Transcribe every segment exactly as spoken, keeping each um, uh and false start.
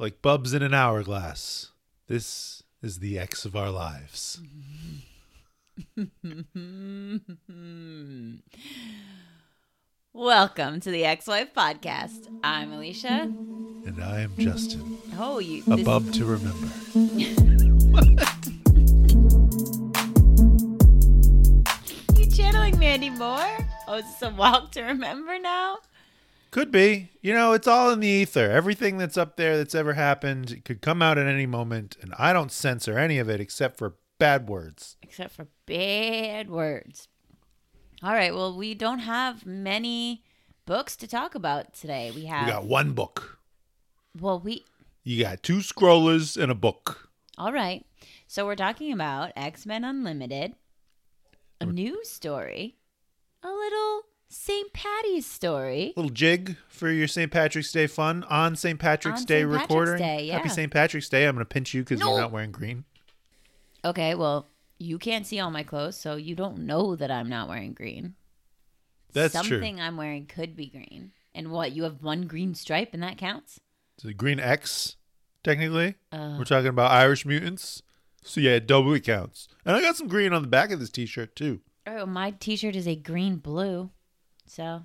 like bubs in an hourglass. This is the X of our lives. Welcome to the Ex-Wife Podcast. I'm Alicia. And I am Justin. Oh, you. A this... bub to remember. What? You channeling Mandy Moore? Oh, is this a walk to remember now? Could be. You know, it's all in the ether. Everything that's up there that's ever happened could come out at any moment. And I don't censor any of it except for bad words. Except for bad words. All right, well, we don't have many books to talk about today. We have... We got one book. Well, we... You got two scrollers and a book. All right. So we're talking about X-Men Unlimited, a new story, a little Saint Patty's story. A little jig for your Saint Patrick's Day fun on Saint Patrick's on Day Saint recorder. Patrick's Day, yeah. Happy Saint Patrick's Day. I'm going to pinch you because no. you're not wearing green. Okay, well... You can't see all my clothes, so you don't know that I'm not wearing green. That's Something true. Something I'm wearing could be green. And what, you have one green stripe and that counts? It's a green X, technically. Uh, We're talking about Irish mutants. So yeah, it doubly counts. And I got some green on the back of this t-shirt, too. Oh, my t-shirt is a green blue. So.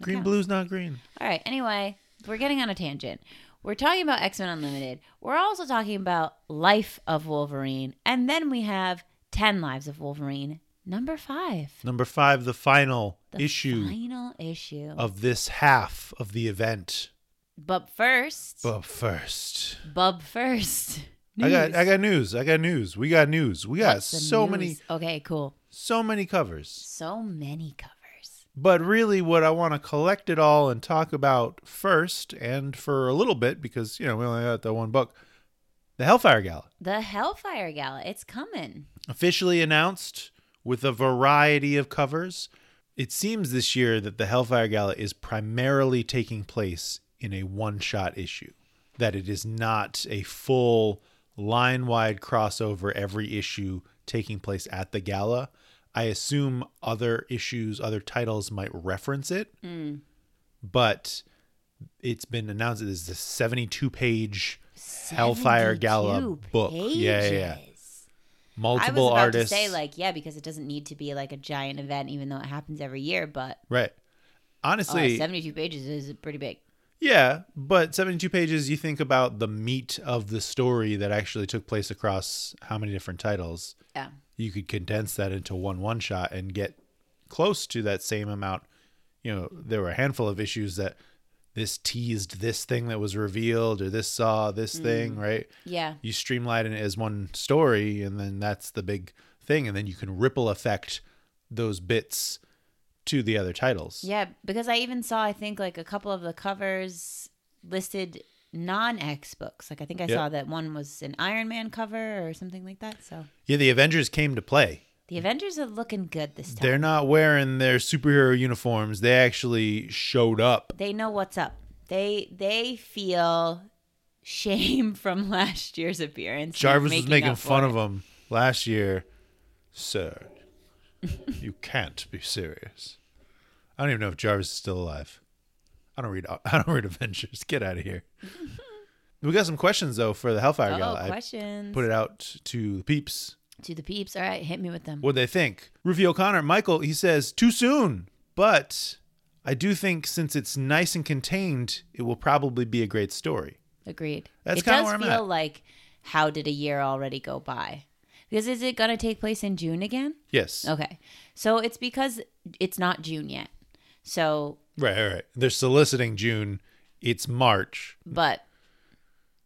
Green counts. Blue's not green. All right, anyway, we're getting on a tangent. We're talking about X-Men Unlimited. We're also talking about Life of Wolverine. And then we have... Ten Lives of Wolverine, number five. Number five, the final the issue. Final issue. Of this half of the event. But first. But first. Bub first. News. I got I got news. I got news. We got news. We got What's so many. Okay, cool. So many covers. So many covers. But really what I want to collect it all and talk about first, and for a little bit, because, you know, we only got that one book. The Hellfire Gala. The Hellfire Gala. It's coming. Officially announced with a variety of covers. It seems this year that the Hellfire Gala is primarily taking place in a one-shot issue. That it is not a full line-wide crossover every issue taking place at the gala. I assume other issues, other titles might reference it. Mm. But it's been announced that this is a seventy-two page... Hellfire Gala book. Yeah, yeah, yeah. Multiple artists. I was about to say, like, yeah, because it doesn't need to be like a giant event, even though it happens every year, but. Right. Honestly. Uh, seventy-two pages is pretty big. Yeah, but seventy-two pages, you think about the meat of the story that actually took place across how many different titles. Yeah. You could condense that into one one-shot and get close to that same amount. You know, there were a handful of issues that. This teased this thing that was revealed, or this saw this mm. thing, right? Yeah. You streamline it as one story, and then that's the big thing. And then you can ripple effect those bits to the other titles. Yeah, because I even saw, I think, like a couple of the covers listed non-X books. Like I think I yep. saw that one was an Iron Man cover or something like that. So yeah, the Avengers came to play. The Avengers are looking good this time. They're not wearing their superhero uniforms. They actually showed up. They know what's up. They they feel shame from last year's appearance. Jarvis was making fun of them last year. Sir, you can't be serious. I don't even know if Jarvis is still alive. I don't read I don't read Avengers. Get out of here. We got some questions though for the Hellfire oh, Gala. Questions. I put it out to the peeps. To the peeps. All right, hit me with them. What'd they think? Rufy O'Connor, Michael, he says, too soon. But I do think since it's nice and contained, it will probably be a great story. Agreed. That's kind of where I'm at. It does feel like, how did a year already go by? Because is it going to take place in June again? Yes. Okay. So it's because it's not June yet. So. Right, right, right. They're soliciting June. It's March. But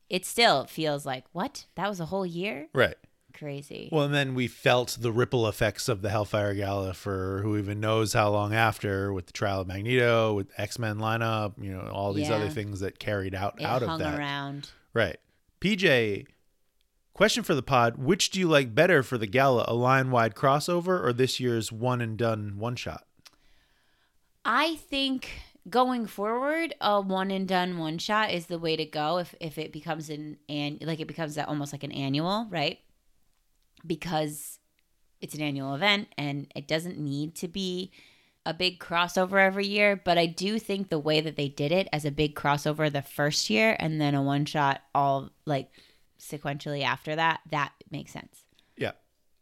it still feels like, what? That was a whole year? Right. Crazy. Well, and then we felt the ripple effects of the Hellfire Gala for who even knows how long after, with the trial of Magneto, with X-Men lineup, you know, all these yeah. other things that carried out it out hung of that. Around. Right. P J, question for the pod: which do you like better for the gala, a line-wide crossover or this year's one-and-done one-shot? I think going forward, a one-and-done one-shot is the way to go. If if it becomes an and like it becomes almost like an annual, right? Because it's an annual event and it doesn't need to be a big crossover every year, but I do think the way that they did it as a big crossover the first year and then a one shot all like sequentially after that, that makes sense. Yeah,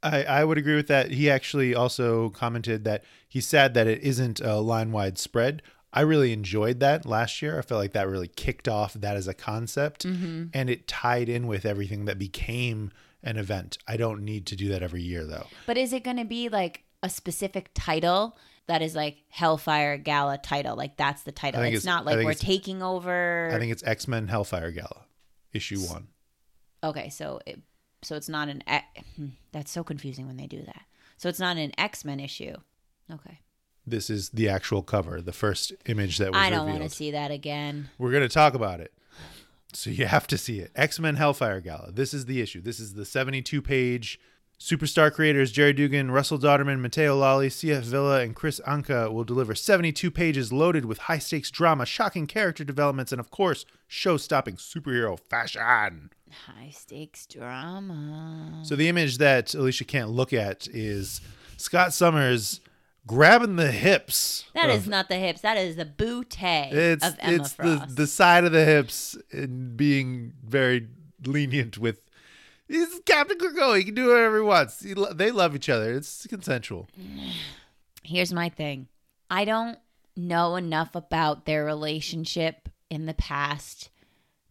I, I would agree with that. He actually also commented that he's sad that it isn't a line wide spread. I really enjoyed that last year. I felt like that really kicked off that as a concept, mm-hmm. and it tied in with everything that became an event. I don't need to do that every year though. But is it going to be like a specific title that is like Hellfire Gala title? Like that's the title. It's, it's not like we're taking over. I think it's X-Men Hellfire Gala, issue one. Okay, so it, so it's not an – that's so confusing when they do that. So it's not an X-Men issue. Okay. This is the actual cover, the first image that was revealed. I don't want to see that again. We're going to talk about it. So you have to see it. X-Men Hellfire Gala. This is the issue. This is the seventy-two page superstar creators Jerry Dugan, Russell Dodderman, Matteo Lally, C F Villa, and Chris Anka will deliver seventy-two pages loaded with high-stakes drama, shocking character developments, and, of course, show-stopping superhero fashion. High-stakes drama. So the image that Alicia can't look at is Scott Summers grabbing the hips. That of, is not the hips. That is the bootay it's, of Emma it's Frost. It's the, the side of the hips and being very lenient with. He's Captain Krakoa. He can do whatever he wants. He lo- they love each other. It's consensual. Here's my thing. I don't know enough about their relationship in the past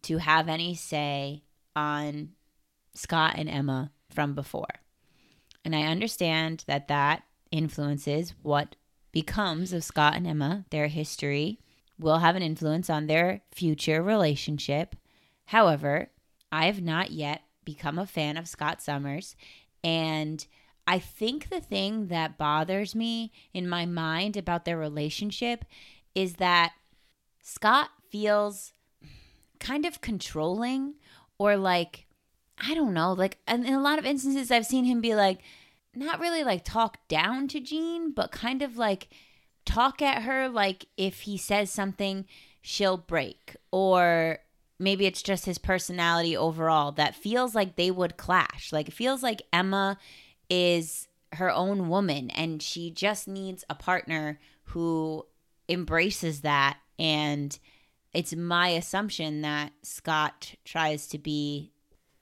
to have any say on Scott and Emma from before. And I understand that that influences what becomes of Scott and Emma. Their history will have an influence on their future relationship. However, I have not yet become a fan of Scott Summers, and I think the thing that bothers me in my mind about their relationship is that Scott feels kind of controlling, or like, I don't know, like in a lot of instances I've seen him be like, not really like talk down to Jean, but kind of like talk at her, like if he says something, she'll break. Or maybe it's just his personality overall that feels like they would clash. Like it feels like Emma is her own woman and she just needs a partner who embraces that. And it's my assumption that Scott tries to be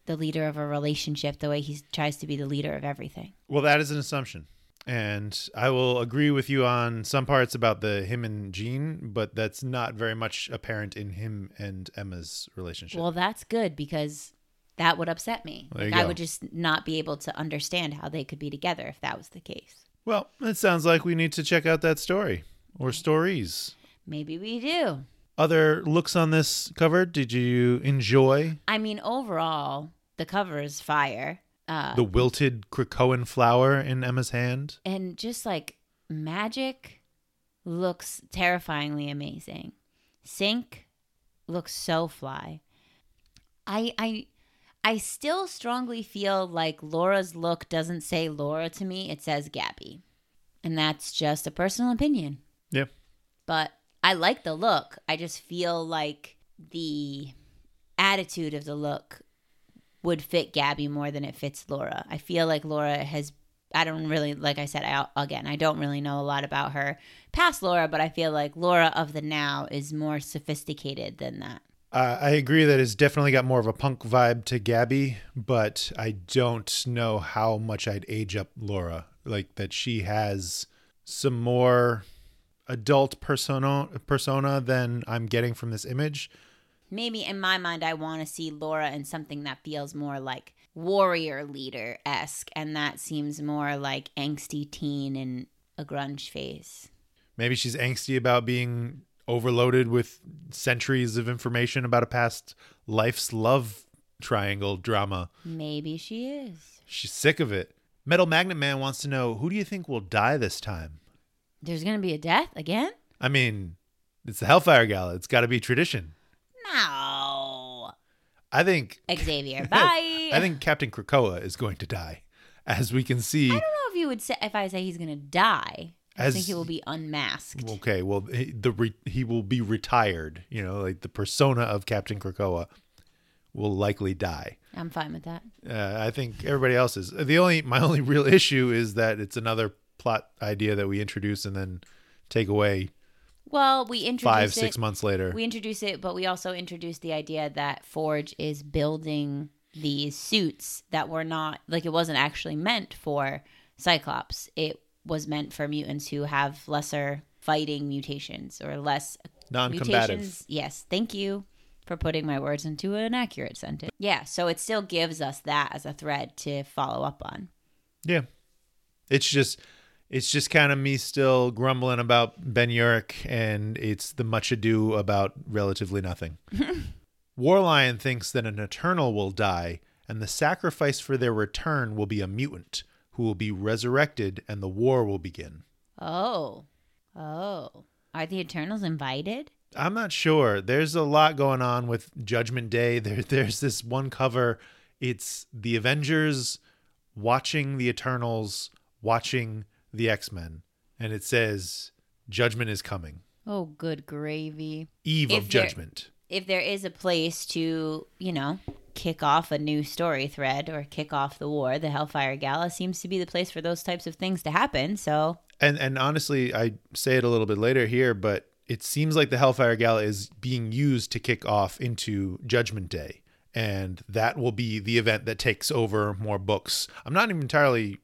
the leader of a relationship the way he tries to be the leader of everything. Well, that is an assumption. And I will agree with you on some parts about the him and Jean, but that's not very much apparent in him and Emma's relationship. Well, that's good because that would upset me. Well, like, I would just not be able to understand how they could be together if that was the case. Well, it sounds like we need to check out that story or stories. Maybe we do. Other looks on this cover, did you enjoy? I mean, overall, the cover is fire. Uh, the wilted Krakoan flower in Emma's hand. And just like magic looks terrifyingly amazing. Sync looks so fly. I I I still strongly feel like Laura's look doesn't say Laura to me. It says Gabby. And that's just a personal opinion. Yeah. But I like the look. I just feel like the attitude of the look would fit Gabby more than it fits Laura. I feel like Laura has, I don't really, like I said, I, again, I don't really know a lot about her past Laura, but I feel like Laura of the now is more sophisticated than that. Uh, I agree that it's definitely got more of a punk vibe to Gabby, but I don't know how much I'd age up Laura. Like that she has some more adult persona, persona than I'm getting from this image. Maybe in my mind, I want to see Laura in something that feels more like warrior leader-esque, and that seems more like angsty teen in a grunge phase. Maybe she's angsty about being overloaded with centuries of information about a past life's love triangle drama. Maybe she is. She's sick of it. Metal Magnet Man wants to know, who do you think will die this time? There's going to be a death again? I mean, it's the Hellfire Gala. It's got to be tradition. No. I think Xavier, bye. I think Captain Krakoa is going to die. As we can see. I don't know if you would say if I say he's going to die. I as, think he will be unmasked. Okay, well he, the re, he will be retired, you know, like the persona of Captain Krakoa will likely die. I'm fine with that. Uh, I think everybody else is. The only my only real issue is that it's another plot idea that we introduce and then take away. Well, we introduced five, it, six months later. We introduced it, but we also introduced the idea that Forge is building these suits that were not, like, it wasn't actually meant for Cyclops. It was meant for mutants who have lesser fighting mutations or less non-combative mutations. Yes, thank you for putting my words into an accurate sentence. Yeah, so it still gives us that as a thread to follow up on. Yeah. It's just it's just kind of me still grumbling about Ben Urich, and it's the much ado about relatively nothing. Warlion thinks that an Eternal will die, and the sacrifice for their return will be a mutant who will be resurrected, and the war will begin. Oh. Oh. Are the Eternals invited? I'm not sure. There's a lot going on with Judgment Day. There, there's this one cover. It's the Avengers watching the Eternals watching the X-Men. And it says, Judgment is coming. Oh, good gravy. Eve if of there, Judgment. If there is a place to, you know, kick off a new story thread or kick off the war, the Hellfire Gala seems to be the place for those types of things to happen. So, And, and honestly, I say it a little bit later here, but it seems like the Hellfire Gala is being used to kick off into Judgment Day. And that will be the event that takes over more books. I'm not even entirely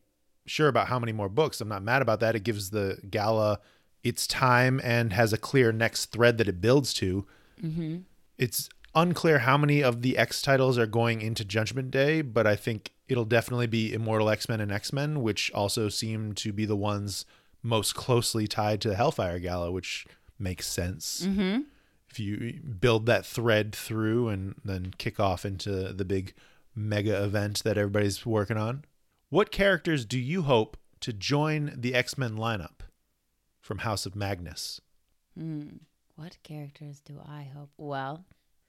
sure about how many more books. I'm not mad about that. It gives the gala its time and has a clear next thread that it builds to. Mm-hmm. It's unclear how many of the X titles are going into Judgment Day, but I think it'll definitely be Immortal X-Men and X-Men, which also seem to be the ones most closely tied to the Hellfire Gala, which makes sense. Mm-hmm. If you build that thread through and then kick off into the big mega event that everybody's working on. What characters do you hope to join the X-Men lineup from House of Magnus? Mm, what characters do I hope? Well,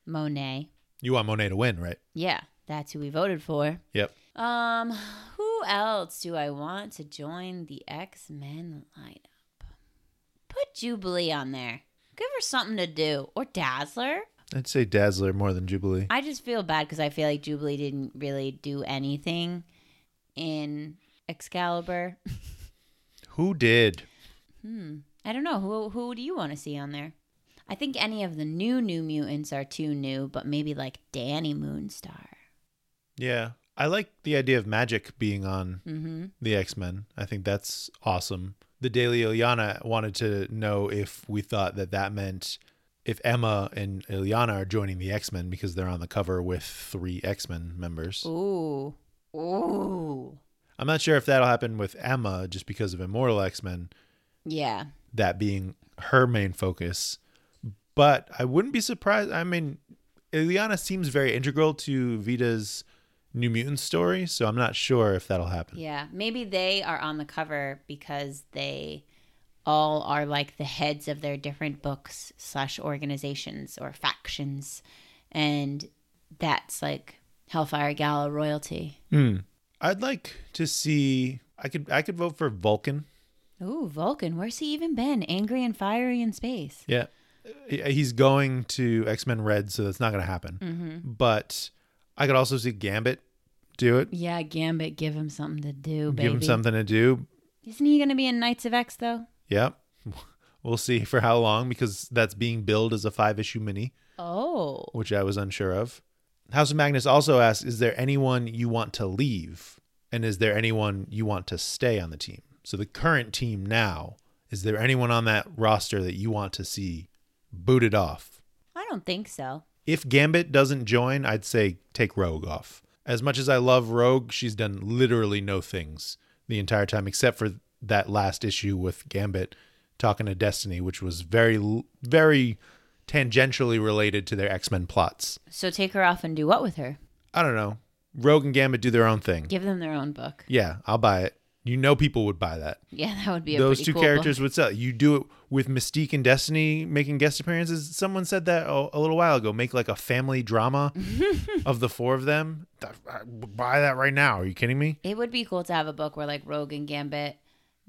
Monet. You want Monet to win, right? Yeah, that's who we voted for. Yep. Um, who else do I want to join the X-Men lineup? Put Jubilee on there. Give her something to do. Or Dazzler. I'd say Dazzler more than Jubilee. I just feel bad because I feel like Jubilee didn't really do anything in Excalibur. Who did? Hmm. I don't know. Who who do you want to see on there? I think any of the new New Mutants are too new, but maybe like Danny Moonstar. Yeah. I like the idea of magic being on mm-hmm. the X-Men. I think that's awesome. The Daily Ilyana wanted to know if we thought that that meant if Emma and Ilyana are joining the X-Men because they're on the cover with three X-Men members. Ooh. Ooh. I'm not sure if that'll happen with Emma just because of Immortal X-Men. Yeah. That being her main focus. But I wouldn't be surprised. I mean, Ilyana seems very integral to Vita's New Mutants story, so I'm not sure if that'll happen. Yeah, maybe they are on the cover because they all are like the heads of their different books slash organizations or factions, and that's like Hellfire Gala royalty. Mm. I'd like to see. I could. I could vote for Vulcan. Ooh, Vulcan. Where's he even been? Angry and fiery in space. Yeah, he's going to X-Men Red, so that's not going to happen. Mm-hmm. But I could also see Gambit do it. Yeah, Gambit, give him something to do, baby. Give him something to do. Isn't he going to be in Knights of X, though? Yep. We'll see for how long, because that's being billed as a five-issue mini. Oh. Which I was unsure of. House of Magnus also asks, is there anyone you want to leave? And is there anyone you want to stay on the team? So the current team now, is there anyone on that roster that you want to see booted off? I don't think so. If Gambit doesn't join, I'd say take Rogue off. As much as I love Rogue, she's done literally no things the entire time, except for that last issue with Gambit talking to Destiny, which was very, very tangentially related to their X-Men plots. So take her off and do what with her? I don't know. Rogue and Gambit do their own thing. Give them their own book. Yeah, I'll buy it. You know people would buy that. Yeah, that would be a pretty cool book. Those two characters would sell. You do it with Mystique and Destiny making guest appearances. Someone said that a, a little while ago. Make like a family drama of the four of them. I would buy that right now. Are you kidding me? It would be cool to have a book where like Rogue and Gambit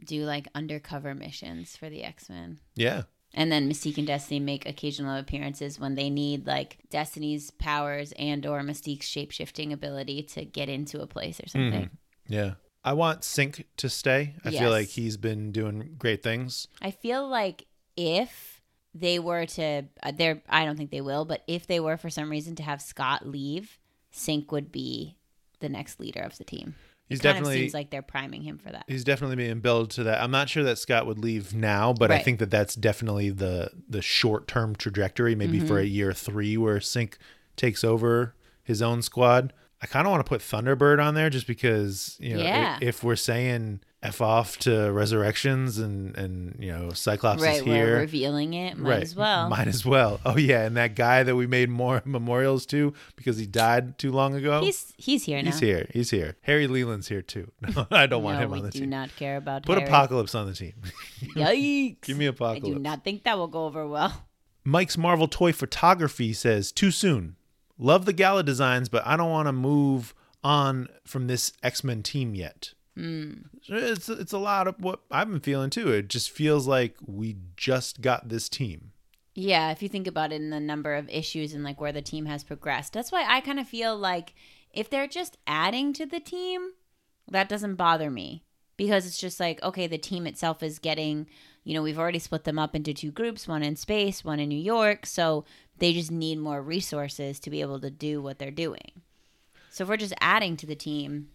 do like undercover missions for the X-Men. Yeah. And then Mystique and Destiny make occasional appearances when they need like Destiny's powers and or Mystique's shape-shifting ability to get into a place or something. Mm, yeah. I want Sync to stay. I yes. feel like he's been doing great things. I feel like if they were to, they're, I don't think they will, but if they were for some reason to have Scott leave, Sync would be the next leader of the team. He's it kind definitely, of seems like they're priming him for that. He's definitely being billed to that. I'm not sure that Scott would leave now, but right. I think that that's definitely the the short-term trajectory, maybe mm-hmm. for a year three where Sync takes over his own squad. I kind of want to put Thunderbird on there just because, you know, yeah. if, if we're saying F off to Resurrections and, and you know, Cyclops right, is here. Right, we're revealing it. Might right. as well. Might as well. Oh, yeah. And that guy that we made more memorials to because he died too long ago. He's he's here now. He's here. He's here. Harry Leland's here, too. No, I don't want no, him on the team. We do not care about put Harry. Apocalypse on the team. Yikes. Give me Apocalypse. I do not think that will go over well. Mike's Marvel Toy Photography says, too soon. Love the gala designs, but I don't want to move on from this X-Men team yet. Mm. It's it's a lot of what I've been feeling, too. It just feels like we just got this team. Yeah, if you think about it in the number of issues and like where the team has progressed. That's why I kind of feel like if they're just adding to the team, that doesn't bother me. Because it's just like, okay, the team itself is getting, you know, we've already split them up into two groups, one in space, one in New York. So they just need more resources to be able to do what they're doing. So if we're just adding to the team,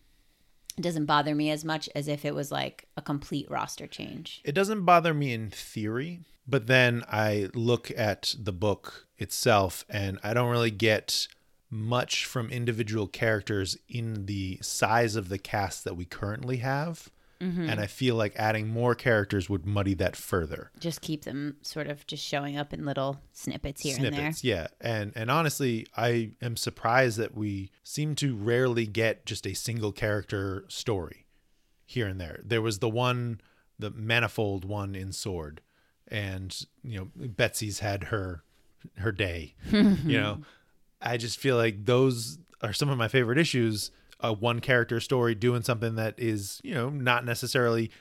it doesn't bother me as much as if it was like a complete roster change. It doesn't bother me in theory, but then I look at the book itself and I don't really get much from individual characters in the size of the cast that we currently have. Mm-hmm. And I feel like adding more characters would muddy that further. Just keep them sort of just showing up in little snippets here snippets, and there. Snippets, yeah. And and honestly, I am surprised that we seem to rarely get just a single character story here and there. There was the one, the Manifold one in Sword. And, you know, Betsy's had her her day, you know. I just feel like those are some of my favorite issues. A one character story doing something that is, you know, not necessarily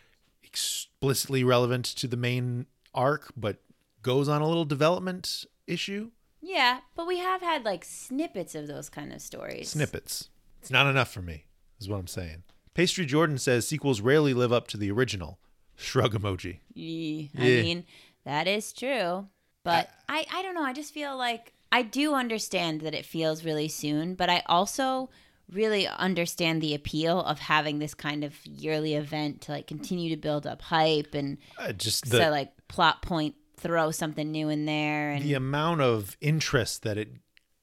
explicitly relevant to the main arc, but goes on a little development issue. Yeah, but we have had like snippets of those kind of stories. Snippets. It's not enough for me, is what I'm saying. Pastry Jordan says sequels rarely live up to the original. Shrug emoji. Yeah, I yeah. mean, that is true. But I, I, I don't know. I just feel like I do understand that it feels really soon, but I also really understand the appeal of having this kind of yearly event to like continue to build up hype and uh, just the, so like plot point, throw something new in there. And the amount of interest that it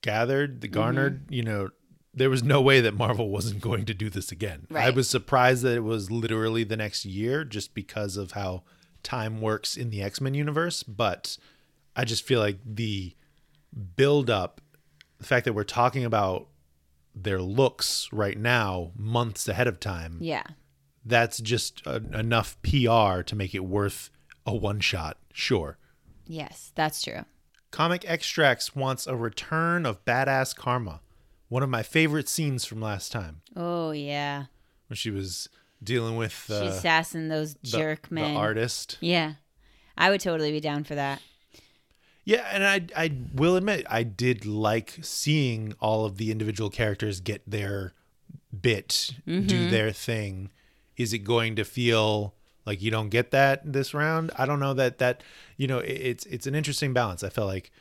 gathered, the garnered, mm-hmm. you know, there was no way that Marvel wasn't going to do this again. Right. I was surprised that it was literally the next year just because of how time works in the X-Men universe. But I just feel like the build up, the fact that we're talking about their looks right now months ahead of time, yeah that's just a, enough P R to make it worth a one shot. Sure. Yes, that's true. Comic Extracts wants a return of Badass Karma, one of my favorite scenes from last time. Oh yeah, when she was dealing with uh, she's sassing those jerk the, men the artist. Yeah, I would totally be down for that. Yeah, and I I will admit, I did like seeing all of the individual characters get their bit, mm-hmm. do their thing. Is it going to feel like you don't get that this round? I don't know that, that you know, it's it's an interesting balance. I felt like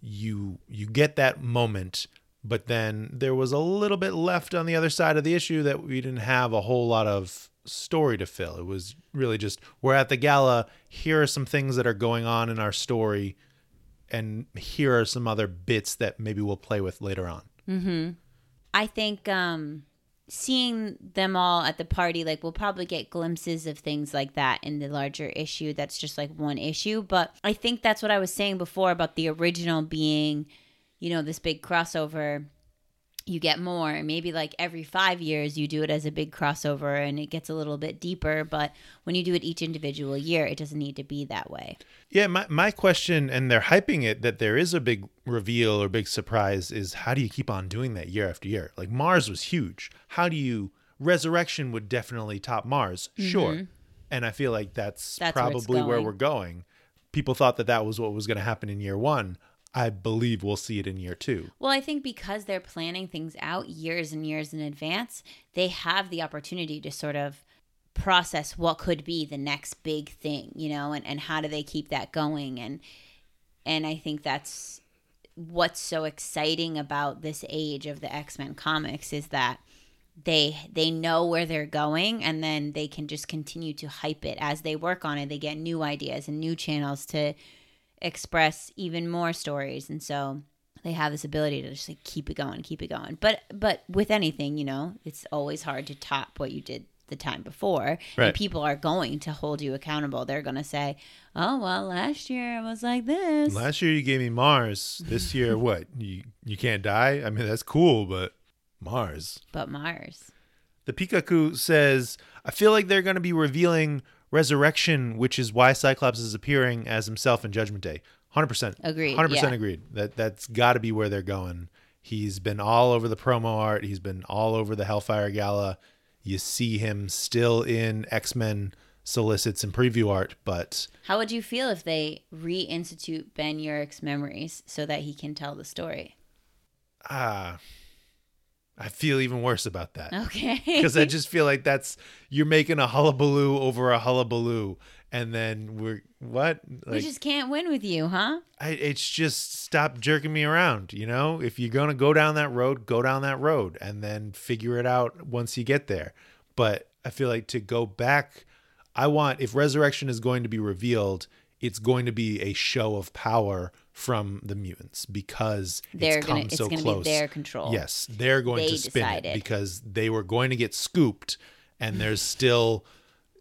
you you get that moment, but then there was a little bit left on the other side of the issue that we didn't have a whole lot of story to fill. It was really just, we're at the gala, here are some things that are going on in our story, and here are some other bits that maybe we'll play with later on. Mm-hmm. I think um, seeing them all at the party, like we'll probably get glimpses of things like that in the larger issue. That's just like one issue. But I think that's what I was saying before about the original being, you know, this big crossover. You get more, and maybe like every five years you do it as a big crossover and it gets a little bit deeper. But when you do it each individual year, it doesn't need to be that way. Yeah. My, my question, and they're hyping it that there is a big reveal or big surprise, is how do you keep on doing that year after year? Like Mars was huge. How do you, Resurrection would definitely top Mars. Sure. Mm-hmm. And I feel like that's, that's probably where, where we're going. People thought that that was what was going to happen in year one. I believe we'll see it in year two. Well, I think because they're planning things out years and years in advance, they have the opportunity to sort of process what could be the next big thing, you know, and, and how do they keep that going. And and I think that's what's so exciting about this age of the X-Men comics is that they they know where they're going, and then they can just continue to hype it as they work on it. They get new ideas and new channels to express even more stories, and so they have this ability to just like keep it going, keep it going. But but with anything, you know, it's always hard to top what you did the time before, right. And people are going to hold you accountable. They're going to say, "Oh well, last year I was like this. Last year you gave me Mars. This year, what? You you can't die. I mean, that's cool, but Mars. But Mars." The Pikachu says, "I feel like they're going to be revealing resurrection, which is why Cyclops is appearing as himself in Judgment Day." one hundred percent agreed. one hundred percent yeah. Agreed. That that's got to be where they're going. He's been all over the promo art. He's been all over the Hellfire Gala. You see him still in X-Men solicits and preview art, but how would you feel if they reinstitute Ben Urich's memories so that he can tell the story? Ah. Uh, I feel even worse about that. Okay. Because I just feel like that's, you're making a hullabaloo over a hullabaloo. And then we're, what? Like, we just can't win with you, huh? I, it's just stop jerking me around, you know? If you're going to go down that road, go down that road. And then figure it out once you get there. But I feel like to go back, I want, if Resurrection is going to be revealed, it's going to be a show of power from the mutants because they're it's gonna, come so it's gonna close. Be their control. Yes, they're going they to spin decided. It because they were going to get scooped, and there's still,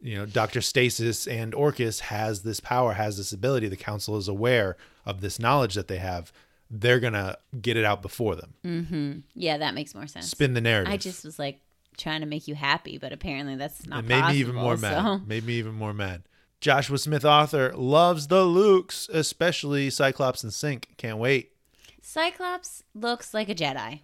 you know, Doctor Stasis and Orcus has this power, has this ability. The council is aware of this knowledge that they have. They're gonna get it out before them. Mm-hmm. Yeah, that makes more sense. Spin the narrative. I just was like trying to make you happy, but apparently that's not. It made possible, me even more so. mad. Made me even more mad. Joshua Smith author loves the looks, especially Cyclops and Sync. Can't wait. Cyclops looks like a Jedi.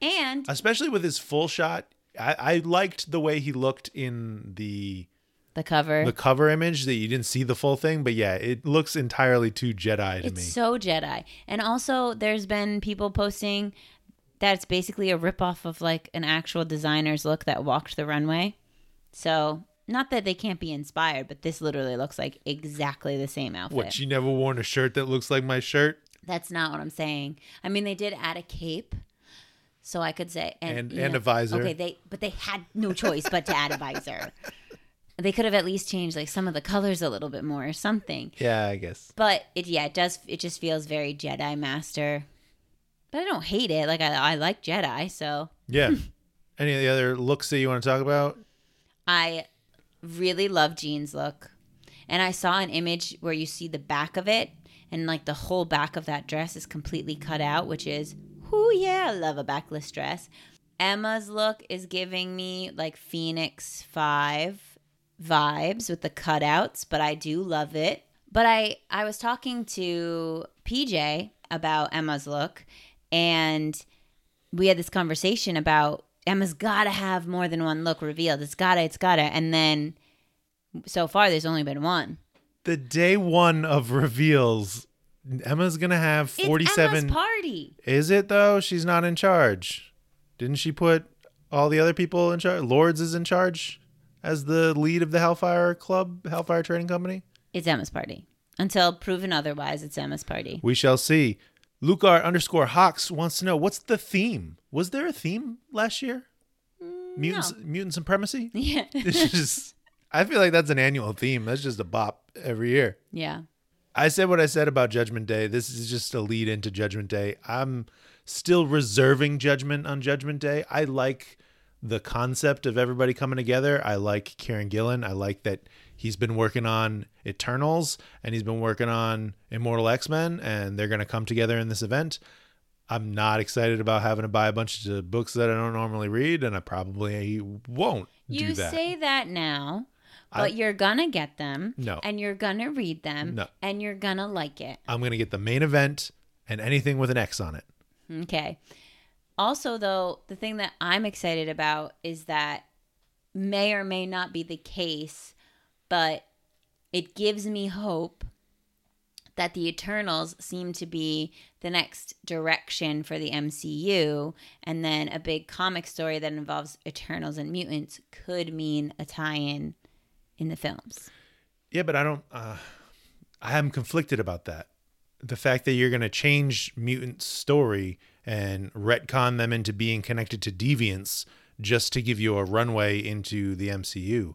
And especially with his full shot. I, I liked the way he looked in the the cover. The cover image that you didn't see the full thing, but yeah, it looks entirely too Jedi to it's me. It's so Jedi. And also there's been people posting that it's basically a ripoff of like an actual designer's look that walked the runway. So not that they can't be inspired, but this literally looks like exactly the same outfit. What, you never worn a shirt that looks like my shirt? That's not what I'm saying. I mean, they did add a cape, so I could say. And and, you know, and a visor. Okay, they but they had no choice but to add a visor. They could have at least changed like some of the colors a little bit more or something. Yeah, I guess. But it yeah, it does it just feels very Jedi Master. But I don't hate it. Like I I like Jedi, so. Yeah. Any of the other looks that you want to talk about? I really love Jean's look, and I saw an image where you see the back of it, and like the whole back of that dress is completely cut out, which is, ooh yeah, I love a backless dress. Emma's look is giving me like Phoenix Five vibes with the cutouts, but I do love it. But I I was talking to P J about Emma's look, and we had this conversation about Emma's got to have more than one look revealed. It's got to, it's got to. And then so far, there's only been one. The day one of reveals, Emma's going to have forty-seven. It's Emma's party. Is it, though? She's not in charge. Didn't she put all the other people in charge? Lords is in charge as the lead of the Hellfire Club, Hellfire Trading Company? It's Emma's party. Until proven otherwise, it's Emma's party. We shall see. Lucar underscore Hawks wants to know, what's the theme? Was there a theme last year? Mutants, no. Mutant supremacy? Yeah. It's just, I feel like that's an annual theme. That's just a bop every year. Yeah. I said what I said about Judgment Day. This is just a lead into Judgment Day. I'm still reserving judgment on Judgment Day. I like the concept of everybody coming together. I like Kieran Gillen. I like that he's been working on Eternals, and he's been working on Immortal X-Men, and they're going to come together in this event. I'm not excited about having to buy a bunch of books that I don't normally read, and I probably won't you do that. You say that now, but I, you're going to get them, no, and you're going to read them, no, and you're going to like it. I'm going to get the main event and anything with an X on it. Okay. Also, though, the thing that I'm excited about is that may or may not be the case, but it gives me hope that the Eternals seem to be the next direction for the M C U, and then a big comic story that involves Eternals and mutants could mean a tie-in in the films. Yeah, but I don't, uh, I am conflicted about that. The fact that you're going to change mutant story and retcon them into being connected to deviants just to give you a runway into the M C U.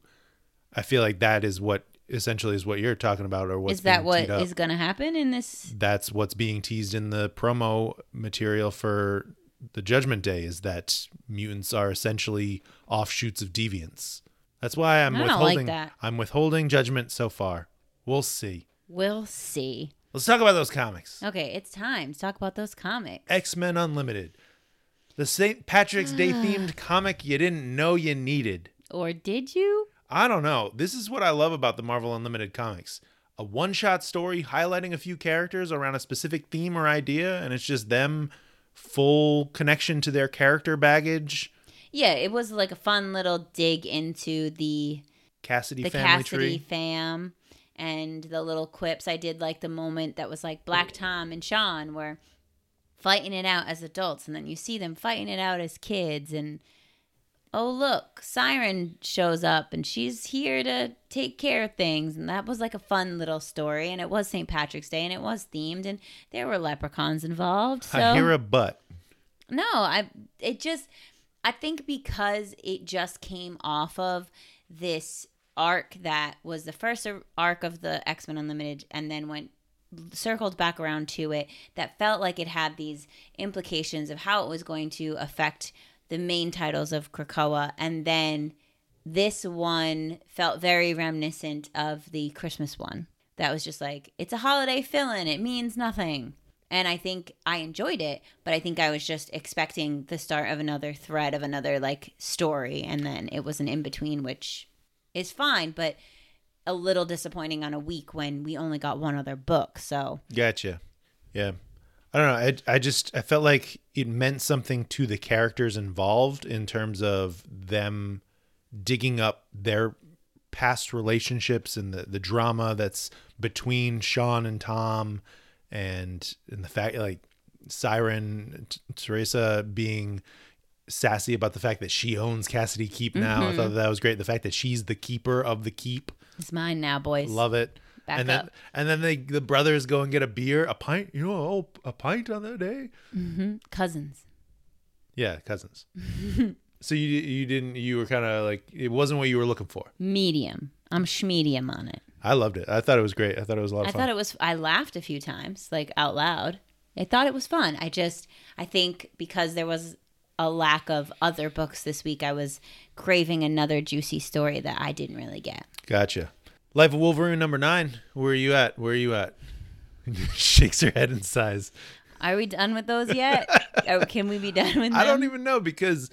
I feel like that is what essentially is what you're talking about, or what's is that what up. Is going to happen in this? That's what's being teased in the promo material for the Judgment Day, is that mutants are essentially offshoots of deviants. That's why I'm I withholding. Like that. I'm withholding judgment so far. We'll see. We'll see. Let's talk about those comics. Okay, it's time to talk about those comics. X-Men Unlimited, the Saint Patrick's Day themed comic you didn't know you needed, or did you? I don't know. This is what I love about the Marvel Unlimited comics: a one-shot story highlighting a few characters around a specific theme or idea, and it's just them, full connection to their character baggage. Yeah, it was like a fun little dig into the Cassidy the family Cassidy tree. fam and the little quips. I did like the moment that was like Black Tom and Sean were fighting it out as adults, and then you see them fighting it out as kids, and oh look, Siren shows up and she's here to take care of things, and that was like a fun little story, and it was Saint Patrick's Day and it was themed and there were leprechauns involved. So. I hear a butt. No, I it just I think because it just came off of this arc that was the first arc of the X-Men Unlimited, and then went circled back around to it, that felt like it had these implications of how it was going to affect the main titles of Krakoa. And then this one felt very reminiscent of the Christmas one. That was just like, it's a holiday fill-in. It means nothing. And I think I enjoyed it, but I think I was just expecting the start of another thread of another like story. And then it was an in-between, which is fine, but a little disappointing on a week when we only got one other book. So gotcha. Yeah. I don't know. I, I just, I felt like it meant something to the characters involved in terms of them digging up their past relationships and the, the drama that's between Sean and Tom. And and the fact, like, Siren, T- Teresa being sassy about the fact that she owns Cassidy Keep now. Mm-hmm. I thought that was great. The fact that she's the keeper of the keep. It's mine now, boys. Love it. Back and up. Then, and then they, the brothers go and get a beer, a pint. You know, oh, a pint on that day. Mm-hmm. Cousins. Yeah, cousins. So you you didn't, you were kind of like, it wasn't what you were looking for. Medium. I'm schmedium on it. I loved it. I thought it was great. I thought it was a lot of fun. I thought it was, I laughed a few times, like out loud. I thought it was fun. I just, I think because there was a lack of other books this week, I was craving another juicy story that I didn't really get. Gotcha. Life of Wolverine number nine. Where are you at? Where are you at? Shakes her head and sighs. Are we done with those yet? Or can we be done with them? I don't even know, because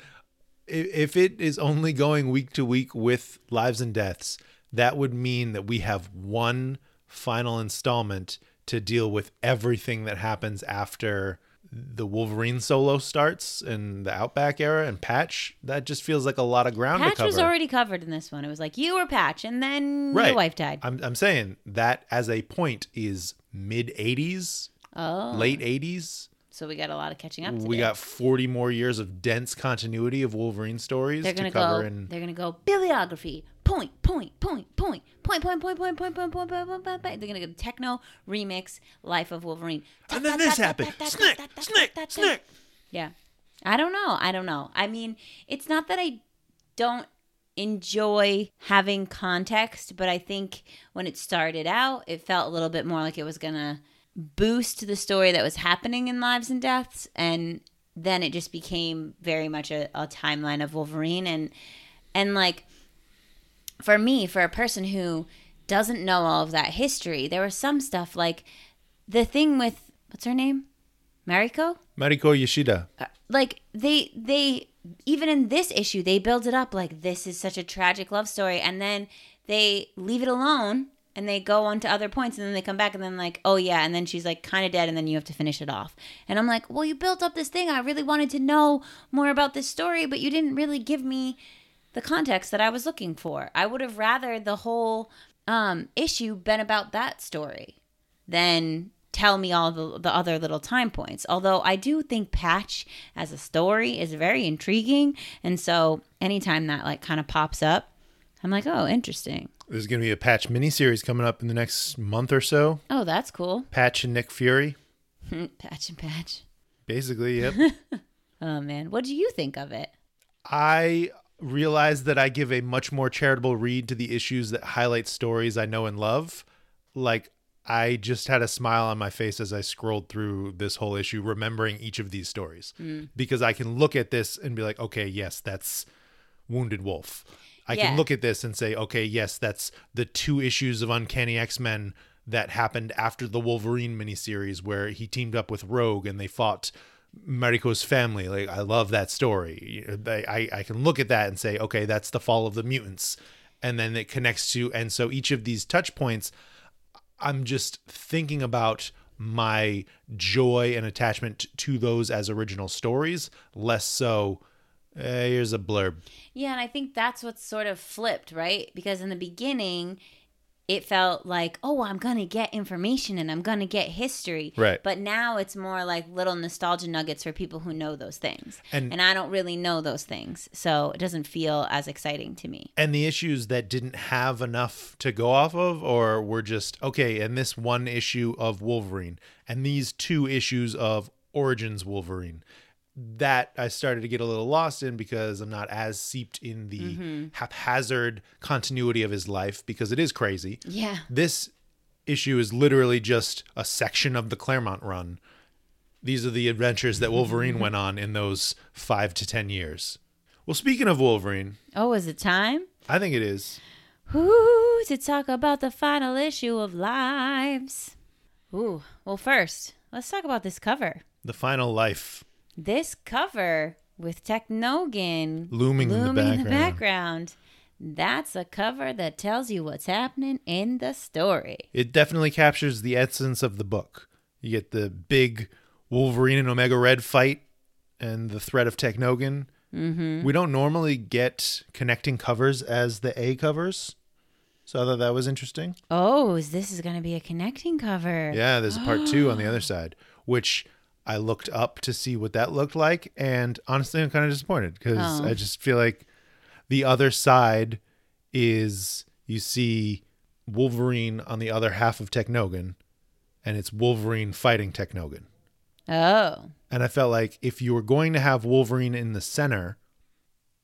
if it is only going week to week with Lives and Deaths, that would mean that we have one final installment to deal with everything that happens after the Wolverine solo starts and the Outback era and Patch. That just feels like a lot of ground Patch to cover. Patch was already covered in this one. It was like, you were Patch, and then right. Your wife died. I'm, I'm saying that as a point is mid-eighties, oh. late eighties. So we got a lot of catching up to do. We got forty more years of dense continuity of Wolverine stories they're gonna to cover. Go, in... They're going to go bibliography, point, point, point, point, point, point, point, point, point, point, point, point, point, point, point. They're going to go techno remix Life of Wolverine. And then this happened. Snick, snick, snick. Yeah. I don't know. I don't know. I mean, it's not that I don't enjoy having context, but I think when it started out, it felt a little bit more like it was going to boost the story that was happening in Lives and Deaths, and then it just became very much a, a timeline of Wolverine, and and like for me, for a person who doesn't know all of that history, there was some stuff like the thing with what's her name, Mariko Mariko Yoshida, uh, like they they even in this issue they build it up like this is such a tragic love story, and then they leave it alone. And they go on to other points, and then they come back, and then like, oh yeah, and then she's like kind of dead, and then you have to finish it off. And I'm like, well, you built up this thing. I really wanted to know more about this story, but you didn't really give me the context that I was looking for. I would have rather the whole um, issue been about that story then tell me all the, the other little time points. Although I do think Patch as a story is very intriguing. And so anytime that like kind of pops up, I'm like, oh, interesting. There's going to be a Patch miniseries coming up in the next month or so. Oh, that's cool. Patch and Nick Fury. Patch and Patch. Basically, yep. Oh, man. What do you think of it? I realize that I give a much more charitable read to the issues that highlight stories I know and love. Like, I just had a smile on my face as I scrolled through this whole issue, remembering each of these stories. Mm. Because I can look at this and be like, okay, yes, that's Wounded Wolf. I yeah. can look at this and say, okay, yes, that's the two issues of Uncanny X-Men that happened after the Wolverine miniseries where he teamed up with Rogue and they fought Mariko's family. Like, I love that story. I, I can look at that and say, okay, that's the fall of the mutants. And then it connects to, and so each of these touch points, I'm just thinking about my joy and attachment to those as original stories, less so, uh, here's a blurb. Yeah, and I think that's what's sort of flipped, right? Because in the beginning, it felt like, oh, I'm going to get information and I'm going to get history. Right. But now it's more like little nostalgia nuggets for people who know those things. And, and I don't really know those things. So it doesn't feel as exciting to me. And the issues that didn't have enough to go off of or were just, okay, and this one issue of Wolverine and these two issues of Origins Wolverine. That I started to get a little lost in because I'm not as seeped in the mm-hmm. haphazard continuity of his life because it is crazy. Yeah. This issue is literally just a section of the Claremont run. These are the adventures that Wolverine went on in those five to ten years. Well, speaking of Wolverine. Oh, is it time? I think it is. Ooh, to talk about the final issue of Lives. Ooh, well, first, let's talk about this cover. The Final Life. This cover with Technogon looming, looming in, the in the background, that's a cover that tells you what's happening in the story. It definitely captures the essence of the book. You get the big Wolverine and Omega Red fight and the threat of Technogon. Mm-hmm. We don't normally get connecting covers as the A covers, so I thought that was interesting. Oh, is this is going to be a connecting cover. Yeah, there's a part two on the other side, which... I looked up to see what that looked like, and honestly, I'm kind of disappointed because oh. I just feel like the other side is you see Wolverine on the other half of Technogon, and it's Wolverine fighting Technogon. Oh. And I felt like if you were going to have Wolverine in the center,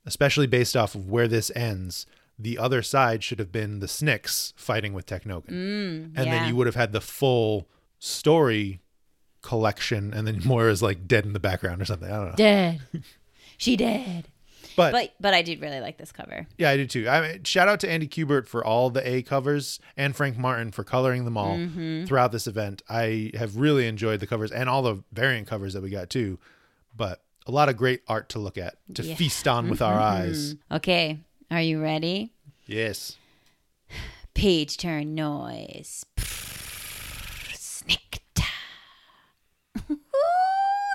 especially based off of where this ends, the other side should have been the Snicks fighting with Technogon. Mm, and yeah. then you would have had the full story collection, and then Moira's like dead in the background or something. I don't know. Dead. She dead. But, but but I did really like this cover. Yeah, I did too. I mean, shout out to Andy Kubert for all the A covers and Frank Martin for coloring them all mm-hmm. throughout this event. I have really enjoyed the covers and all the variant covers that we got too. But a lot of great art to look at, to yeah. feast on with mm-hmm. our eyes. Okay. Are you ready? Yes. Page turn noise. Snick.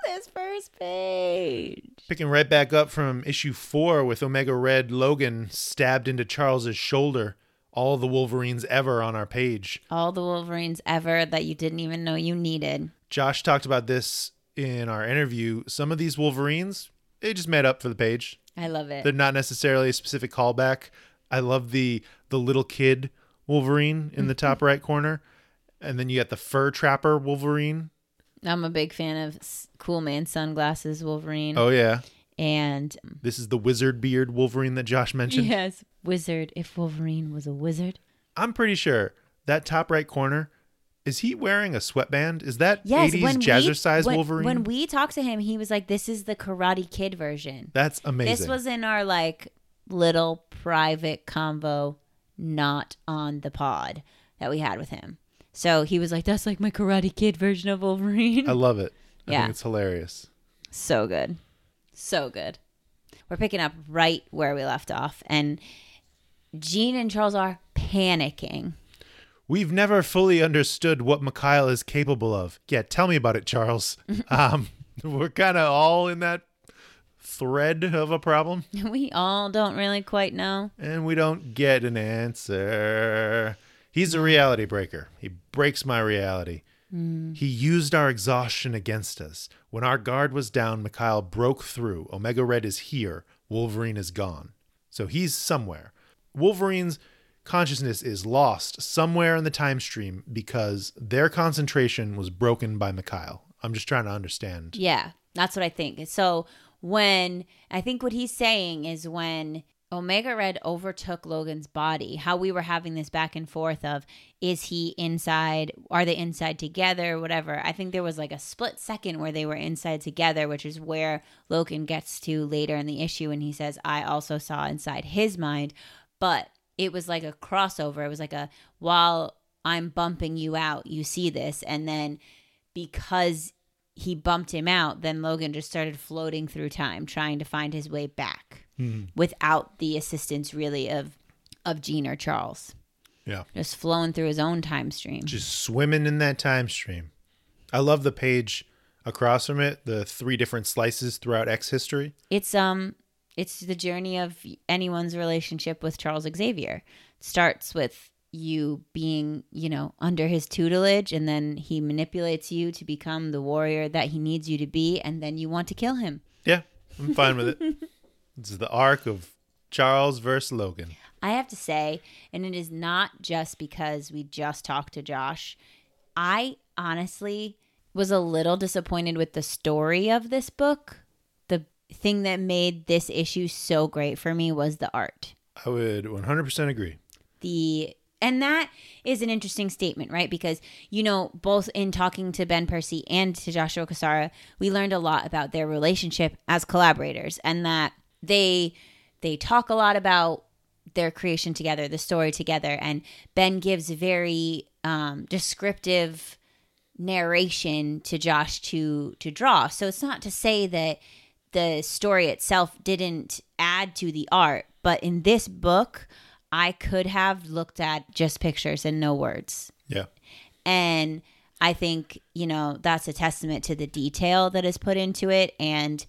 This first page. Picking right back up from issue four with Omega Red Logan stabbed into Charles's shoulder. All the Wolverines ever on our page. All the Wolverines ever that you didn't even know you needed. Josh talked about this in our interview. Some of these Wolverines, they just made up for the page. I love it. They're not necessarily a specific callback. I love the the little kid Wolverine in the top right corner. And then you got the fur trapper Wolverine. I'm a big fan of Cool Man Sunglasses Wolverine. Oh, yeah. And this is the wizard beard Wolverine that Josh mentioned. Yes. Wizard, if Wolverine was a wizard. I'm pretty sure that top right corner, is he wearing a sweatband? Is that yes, eighties jazzercise when, Wolverine? When we talked to him, he was like, this is the Karate Kid version. That's amazing. This was in our like little private convo, not on the pod that we had with him. So he was like, that's like my Karate Kid version of Wolverine. I love it. I yeah. think it's hilarious. So good. So good. We're picking up right where we left off. And Jean and Charles are panicking. We've never fully understood what Mikhail is capable of. Yeah, tell me about it, Charles. um, we're kind of all in that thread of a problem. We all don't really quite know. And we don't get an answer. He's a reality breaker. He breaks my reality. Mm. He used our exhaustion against us. When our guard was down, Mikhail broke through. Omega Red is here. Wolverine is gone. So he's somewhere. Wolverine's consciousness is lost somewhere in the time stream because their concentration was broken by Mikhail. I'm just trying to understand. Yeah, that's what I think. So when, I think what he's saying is when Omega Red overtook Logan's body, how we were having this back and forth of, is he inside? Are they inside together? Whatever. I think there was like a split second where they were inside together, which is where Logan gets to later in the issue. And he says, I also saw inside his mind, but it was like a crossover. It was like a, while I'm bumping you out, you see this. And then because he bumped him out, then Logan just started floating through time, trying to find his way back mm. without the assistance really of of Jean or Charles. Yeah. Just flowing through his own time stream. Just swimming in that time stream. I love the page across from it, the three different slices throughout X history. It's um it's the journey of anyone's relationship with Charles Xavier. It starts with you being, you know, under his tutelage, and then he manipulates you to become the warrior that he needs you to be, and then you want to kill him. Yeah, I'm fine with it. This is the arc of Charles versus Logan. I have to say, and it is not just because we just talked to Josh, I honestly was a little disappointed with the story of this book. The thing that made this issue so great for me was the art. I would one hundred percent agree. The... And that is an interesting statement, right? Because, you know, both in talking to Ben Percy and to Joshua Cassara, we learned a lot about their relationship as collaborators, and that they they talk a lot about their creation together, the story together. And Ben gives very um, descriptive narration to Josh to to draw. So it's not to say that the story itself didn't add to the art, but in this book, I could have looked at just pictures and no words. Yeah. And I think, you know, that's a testament to the detail that is put into it and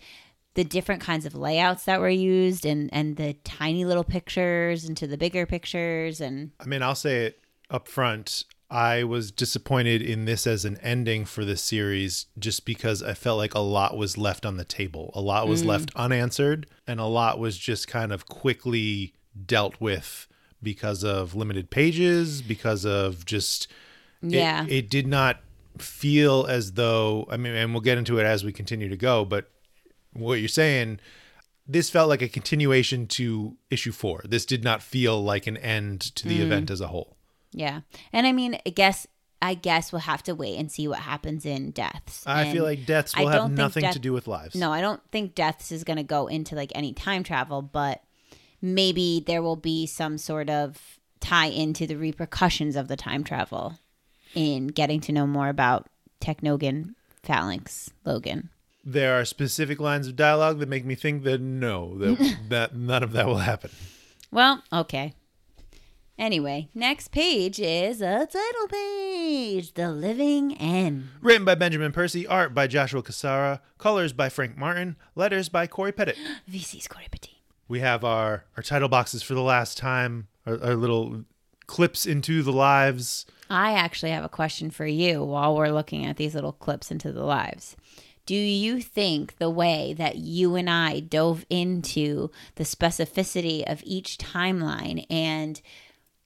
the different kinds of layouts that were used and, and the tiny little pictures into the bigger pictures. And I mean, I'll say it up front. I was disappointed in this as an ending for this series just because I felt like a lot was left on the table. A lot was mm. left unanswered, and a lot was just kind of quickly dealt with because of limited pages, because of just, yeah, it, it did not feel as though, I mean, and we'll get into it as we continue to go, but what you're saying, this felt like a continuation to issue four. This did not feel like an end to the mm. event as a whole. Yeah. And I mean, I guess, I guess we'll have to wait and see what happens in deaths. I and feel like deaths will have nothing death, to do with lives. No, I don't think deaths is going to go into like any time travel, but maybe there will be some sort of tie into the repercussions of the time travel in getting to know more about Technogon, Phalanx, Logan. There are specific lines of dialogue that make me think that no, that, that none of that will happen. Well, okay. Anyway, next page is a title page, The Living End. Written by Benjamin Percy, art by Joshua Cassara, colors by Frank Martin, letters by Corey Pettit. V C's Corey Pettit. We have our, our title boxes for the last time, our, our little clips into the lives. I actually have a question for you while we're looking at these little clips into the lives. Do you think the way that you and I dove into the specificity of each timeline and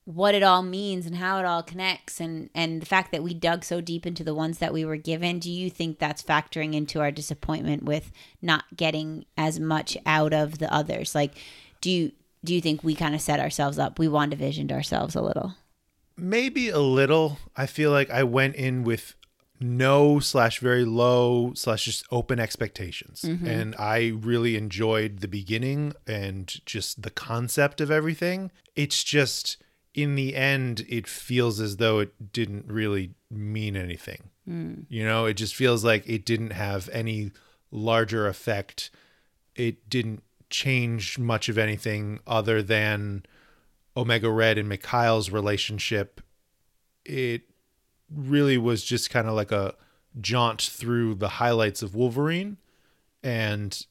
what it all means and how it all connects and, and the fact that we dug so deep into the ones that we were given, do you think that's factoring into our disappointment with not getting as much out of the others? Like, do you, do you think we kind of set ourselves up? We WandaVisioned ourselves a little. Maybe a little. I feel like I went in with no slash very low slash just open expectations. Mm-hmm. And I really enjoyed the beginning and just the concept of everything. It's just... in the end, it feels as though it didn't really mean anything. Mm. You know, it just feels like it didn't have any larger effect. It didn't change much of anything other than Omega Red and Mikhail's relationship. It really was just kind of like a jaunt through the highlights of Wolverine and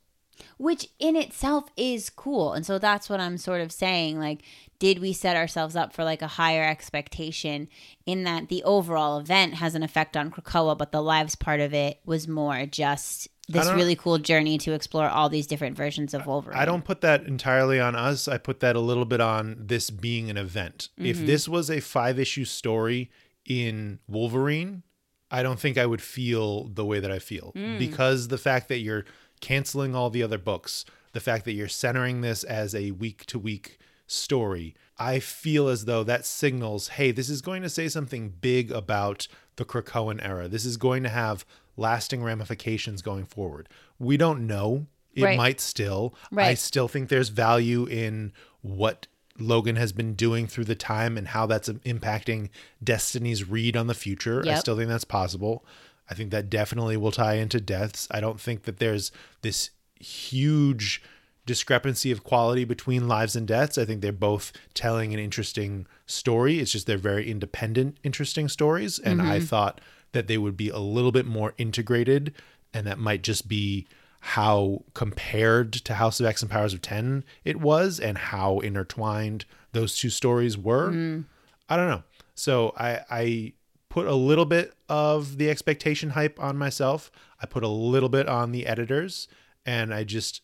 Which in itself is cool. And so that's what I'm sort of saying. Like, did we set ourselves up for like a higher expectation in that the overall event has an effect on Krakoa, but the lives part of it was more just this really cool journey to explore all these different versions of Wolverine? I don't put that entirely on us. I put that a little bit on this being an event. Mm-hmm. If this was a five-issue story in Wolverine, I don't think I would feel the way that I feel. Mm. Because the fact that you're canceling all the other books, the fact that you're centering this as a week-to-week story, I feel as though that signals, hey, this is going to say something big about the Krakoan era. This is going to have lasting ramifications going forward. We don't know. It right. might still. Right. I still think there's value in what Logan has been doing through the time and how that's impacting Destiny's read on the future. Yep. I still think that's possible. I think that definitely will tie into deaths. I don't think that there's this huge discrepancy of quality between lives and deaths. I think they're both telling an interesting story. It's just they're very independent, interesting stories. And mm-hmm. I thought that they would be a little bit more integrated. And that might just be how compared to House of X and Powers of Ten it was and how intertwined those two stories were. Mm. I don't know. So I... I put a little bit of the expectation hype on myself. I put a little bit on the editors, and I just,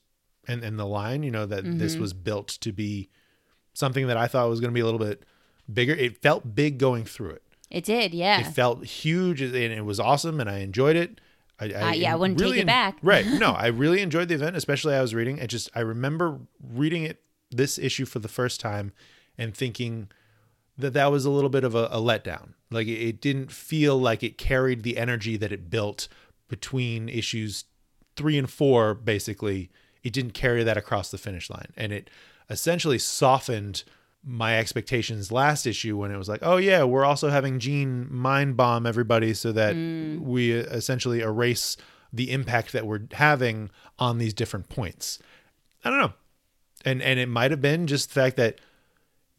and, and the line, you know, that mm-hmm. this was built to be something that I thought was going to be a little bit bigger. It felt big going through it. It did. Yeah. It felt huge and it was awesome and I enjoyed it. I, I uh, yeah. I wouldn't really take it en- back. Right. No, I really enjoyed the event, especially I was reading it. Just, I remember reading it, this issue for the first time and thinking that that was a little bit of a, a letdown. Like it, it didn't feel like it carried the energy that it built between issues three and four. Basically, it didn't carry that across the finish line. And it essentially softened my expectations last issue when it was like, oh yeah, we're also having Jean mind bomb everybody so that mm. we essentially erase the impact that we're having on these different points. I don't know. And, and it might've been just the fact that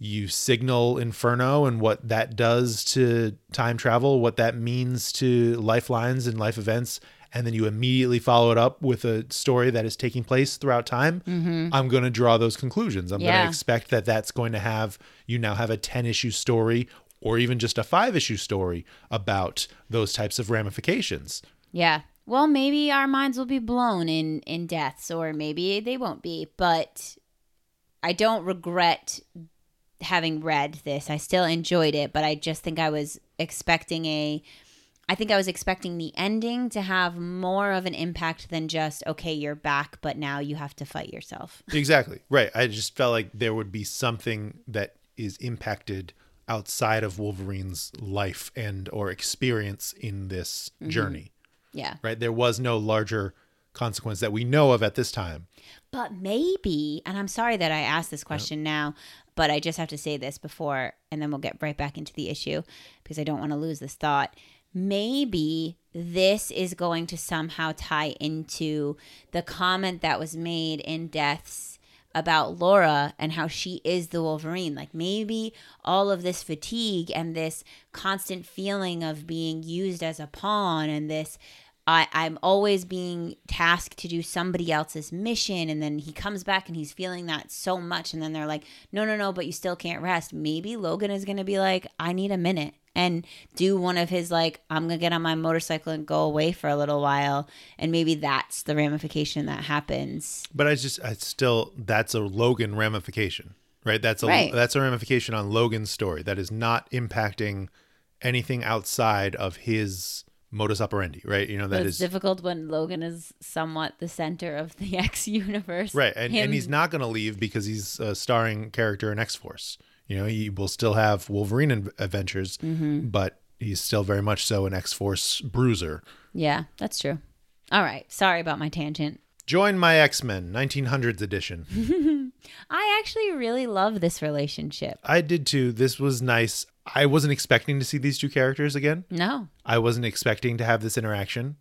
you signal Inferno and what that does to time travel, what that means to lifelines and life events, and then you immediately follow it up with a story that is taking place throughout time. Mm-hmm. I'm going to draw those conclusions. I'm yeah. going to expect that that's going to have, you now have a ten-issue story or even just a five-issue story about those types of ramifications. Yeah. Well, maybe our minds will be blown in, in deaths, or maybe they won't be, but I don't regret having read this. I still enjoyed it, but I just think I was expecting a I think I was expecting the ending to have more of an impact than just, okay, you're back, but now you have to fight yourself. Exactly. Right. I just felt like there would be something that is impacted outside of Wolverine's life and or experience in this mm-hmm. journey. Yeah. Right. There was no larger consequence that we know of at this time. But maybe, and I'm sorry that I asked this question yep. now, but I just have to say this before, and then we'll get right back into the issue because I don't want to lose this thought. Maybe this is going to somehow tie into the comment that was made in Deaths about Laura and how she is the Wolverine. Like maybe all of this fatigue and this constant feeling of being used as a pawn and this I, I'm always being tasked to do somebody else's mission, and then he comes back and he's feeling that so much, and then they're like, no, no, no, but you still can't rest. Maybe Logan is going to be like, I need a minute, and do one of his like, I'm going to get on my motorcycle and go away for a little while, and maybe that's the ramification that happens. But I just, I still, that's a Logan ramification, right? That's a, right. that's a ramification on Logan's story that is not impacting anything outside of his modus operandi, right? You know, that it's is difficult when Logan is somewhat the center of the X universe. Right. And, and he's not going to leave because he's a starring character in X-Force. You know, he will still have Wolverine adventures, mm-hmm. but he's still very much so an X-Force bruiser. Yeah, that's true. All right. Sorry about my tangent. Join my X-Men, nineteen hundreds edition. I actually really love this relationship. I did too. This was nice. I wasn't expecting to see these two characters again. No. I wasn't expecting to have this interaction.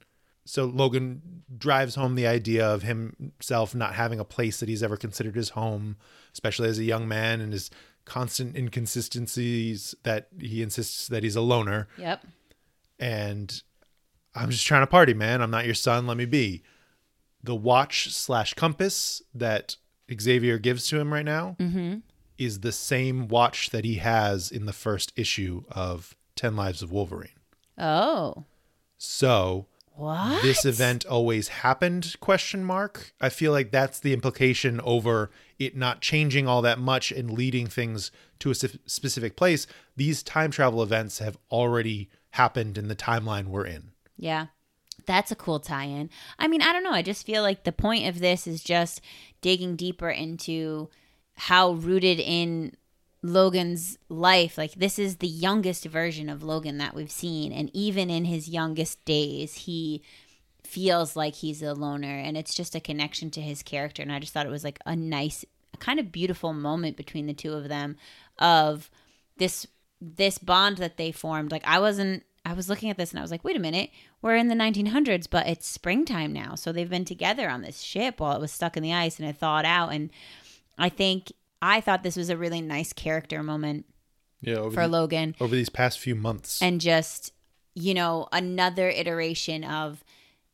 So Logan drives home the idea of himself not having a place that he's ever considered his home, especially as a young man, and his constant inconsistencies that he insists that he's a loner. Yep. And I'm just trying to party, man. I'm not your son. Let me be. the watch slash compass that Xavier gives to him right now mm-hmm. is the same watch that he has in the first issue of Ten Lives of Wolverine. Oh. So what? This event always happened, question mark. I feel like that's the implication over it not changing all that much and leading things to a specific place. These time travel events have already happened in the timeline we're in. Yeah. That's a cool tie-in. I mean, I don't know. I just feel like the point of this is just digging deeper into how rooted in Logan's life, like this is the youngest version of Logan that we've seen. And even in his youngest days, he feels like he's a loner, and it's just a connection to his character. And I just thought it was like a nice, a kind of beautiful moment between the two of them of this, this bond that they formed. Like I wasn't, I was looking at this and I was like, wait a minute, we're in the nineteen hundreds, but it's springtime now. So they've been together on this ship while it was stuck in the ice and it thawed out. And I think I thought this was a really nice character moment yeah, over for the, Logan. Over these past few months. And just, you know, another iteration of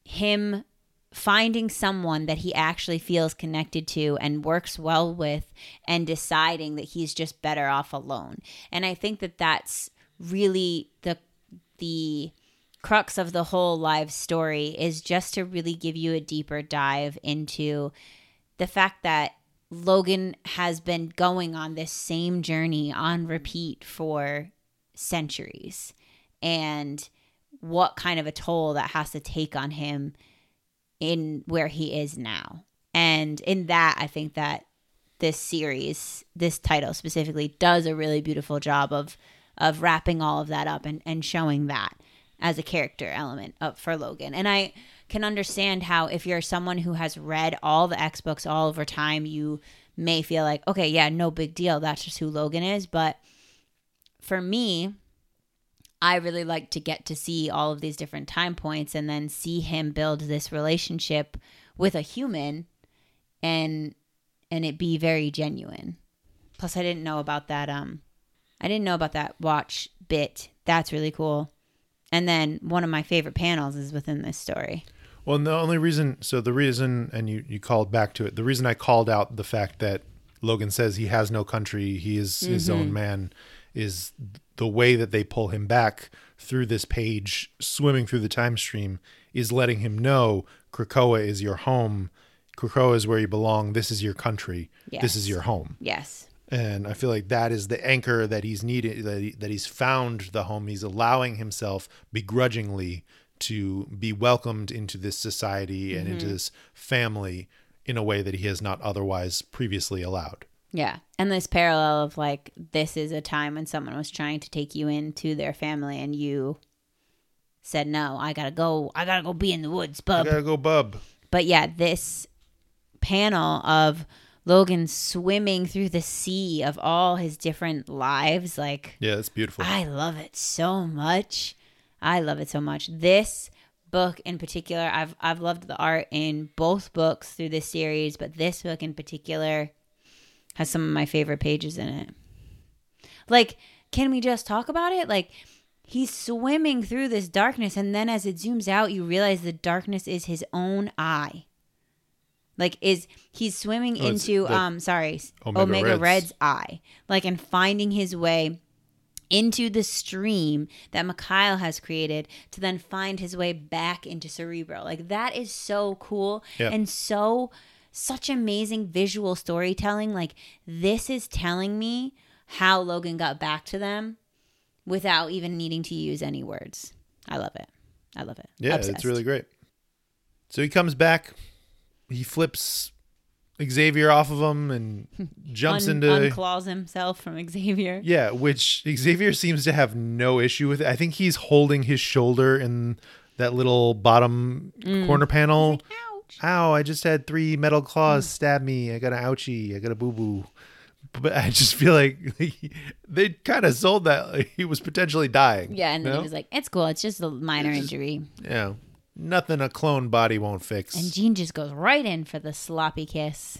him finding someone that he actually feels connected to and works well with and deciding that he's just better off alone. And I think that that's really the the crux of the whole live story, is just to really give you a deeper dive into the fact that Logan has been going on this same journey on repeat for centuries, and what kind of a toll that has to take on him in where he is now. And in that, I think that this series, this title specifically, does a really beautiful job of of wrapping all of that up and, and showing that as a character element up for Logan. And I can understand how if you're someone who has read all the X books all over time, you may feel like, okay, yeah, no big deal. That's just who Logan is. But for me, I really like to get to see all of these different time points and then see him build this relationship with a human and and it be very genuine. Plus, I didn't know about that. Um, I didn't know about that watch bit. That's really cool. And then one of my favorite panels is within this story. Well, and the only reason, so the reason, and you, you called back to it, the reason I called out the fact that Logan says he has no country, he is mm-hmm. his own man, is the way that they pull him back through this page, swimming through the time stream, is letting him know Krakoa is your home. Krakoa is where you belong. This is your country. Yes. This is your home. Yes. And I feel like that is the anchor that he's needed, that, he, that he's found the home. He's allowing himself begrudgingly to be welcomed into this society and mm-hmm. into this family in a way that he has not otherwise previously allowed. Yeah. And this parallel of like, this is a time when someone was trying to take you into their family and you said, no, I gotta go. I gotta go be in the woods, bub. I gotta go, bub. But yeah, this panel of Logan swimming through the sea of all his different lives. Like, yeah, it's beautiful. I love it so much. I love it so much. This book in particular, I've I've loved the art in both books through this series, but this book in particular has some of my favorite pages in it. Like, can we just talk about it? Like, he's swimming through this darkness, and then as it zooms out, you realize the darkness is his own eye. Like, is he's swimming oh, into, um, sorry, Omega, Omega Red's. Red's eye, like, and finding his way into the stream that Mikhail has created to then find his way back into Cerebro. Like, that is so cool yeah. and so, such amazing visual storytelling. Like, this is telling me how Logan got back to them without even needing to use any words. I love it. I love it. Yeah, Obsessed. It's really great. So he comes back. He flips Xavier off of him and jumps Un- into... unclaws himself from Xavier. Yeah, which Xavier seems to have no issue with. I think he's holding his shoulder in that little bottom mm. corner panel. Like, ouch. Ow, I just had three metal claws mm. stab me. I got an ouchie. I got a boo-boo. But I just feel like he, they kind of sold that. Like, he was potentially dying. Yeah, and then know? he was like, it's cool. It's just a minor just, injury. Yeah. Nothing a clone body won't fix. And Jean just goes right in for the sloppy kiss.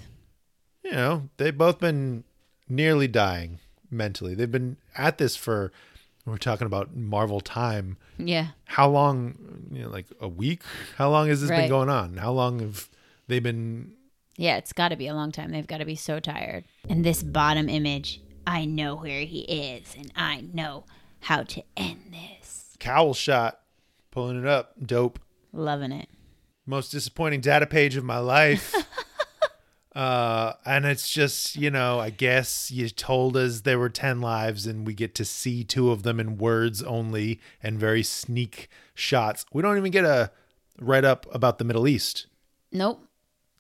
You know, they've both been nearly dying mentally. They've been at this for, we're talking about Marvel time. Yeah. How long, you know, like a week? How long has this right. been going on? How long have They've been... Yeah, it's got to be a long time. They've got to be so tired. And this bottom image, I know where he is, and I know how to end this. Cowl shot. Pulling it up. Dope. Loving it. Most disappointing data page of my life. uh, and it's just, you know, I guess you told us there were ten lives and we get to see two of them in words only and very sneak shots. We don't even get a write-up about the Middle East. Nope.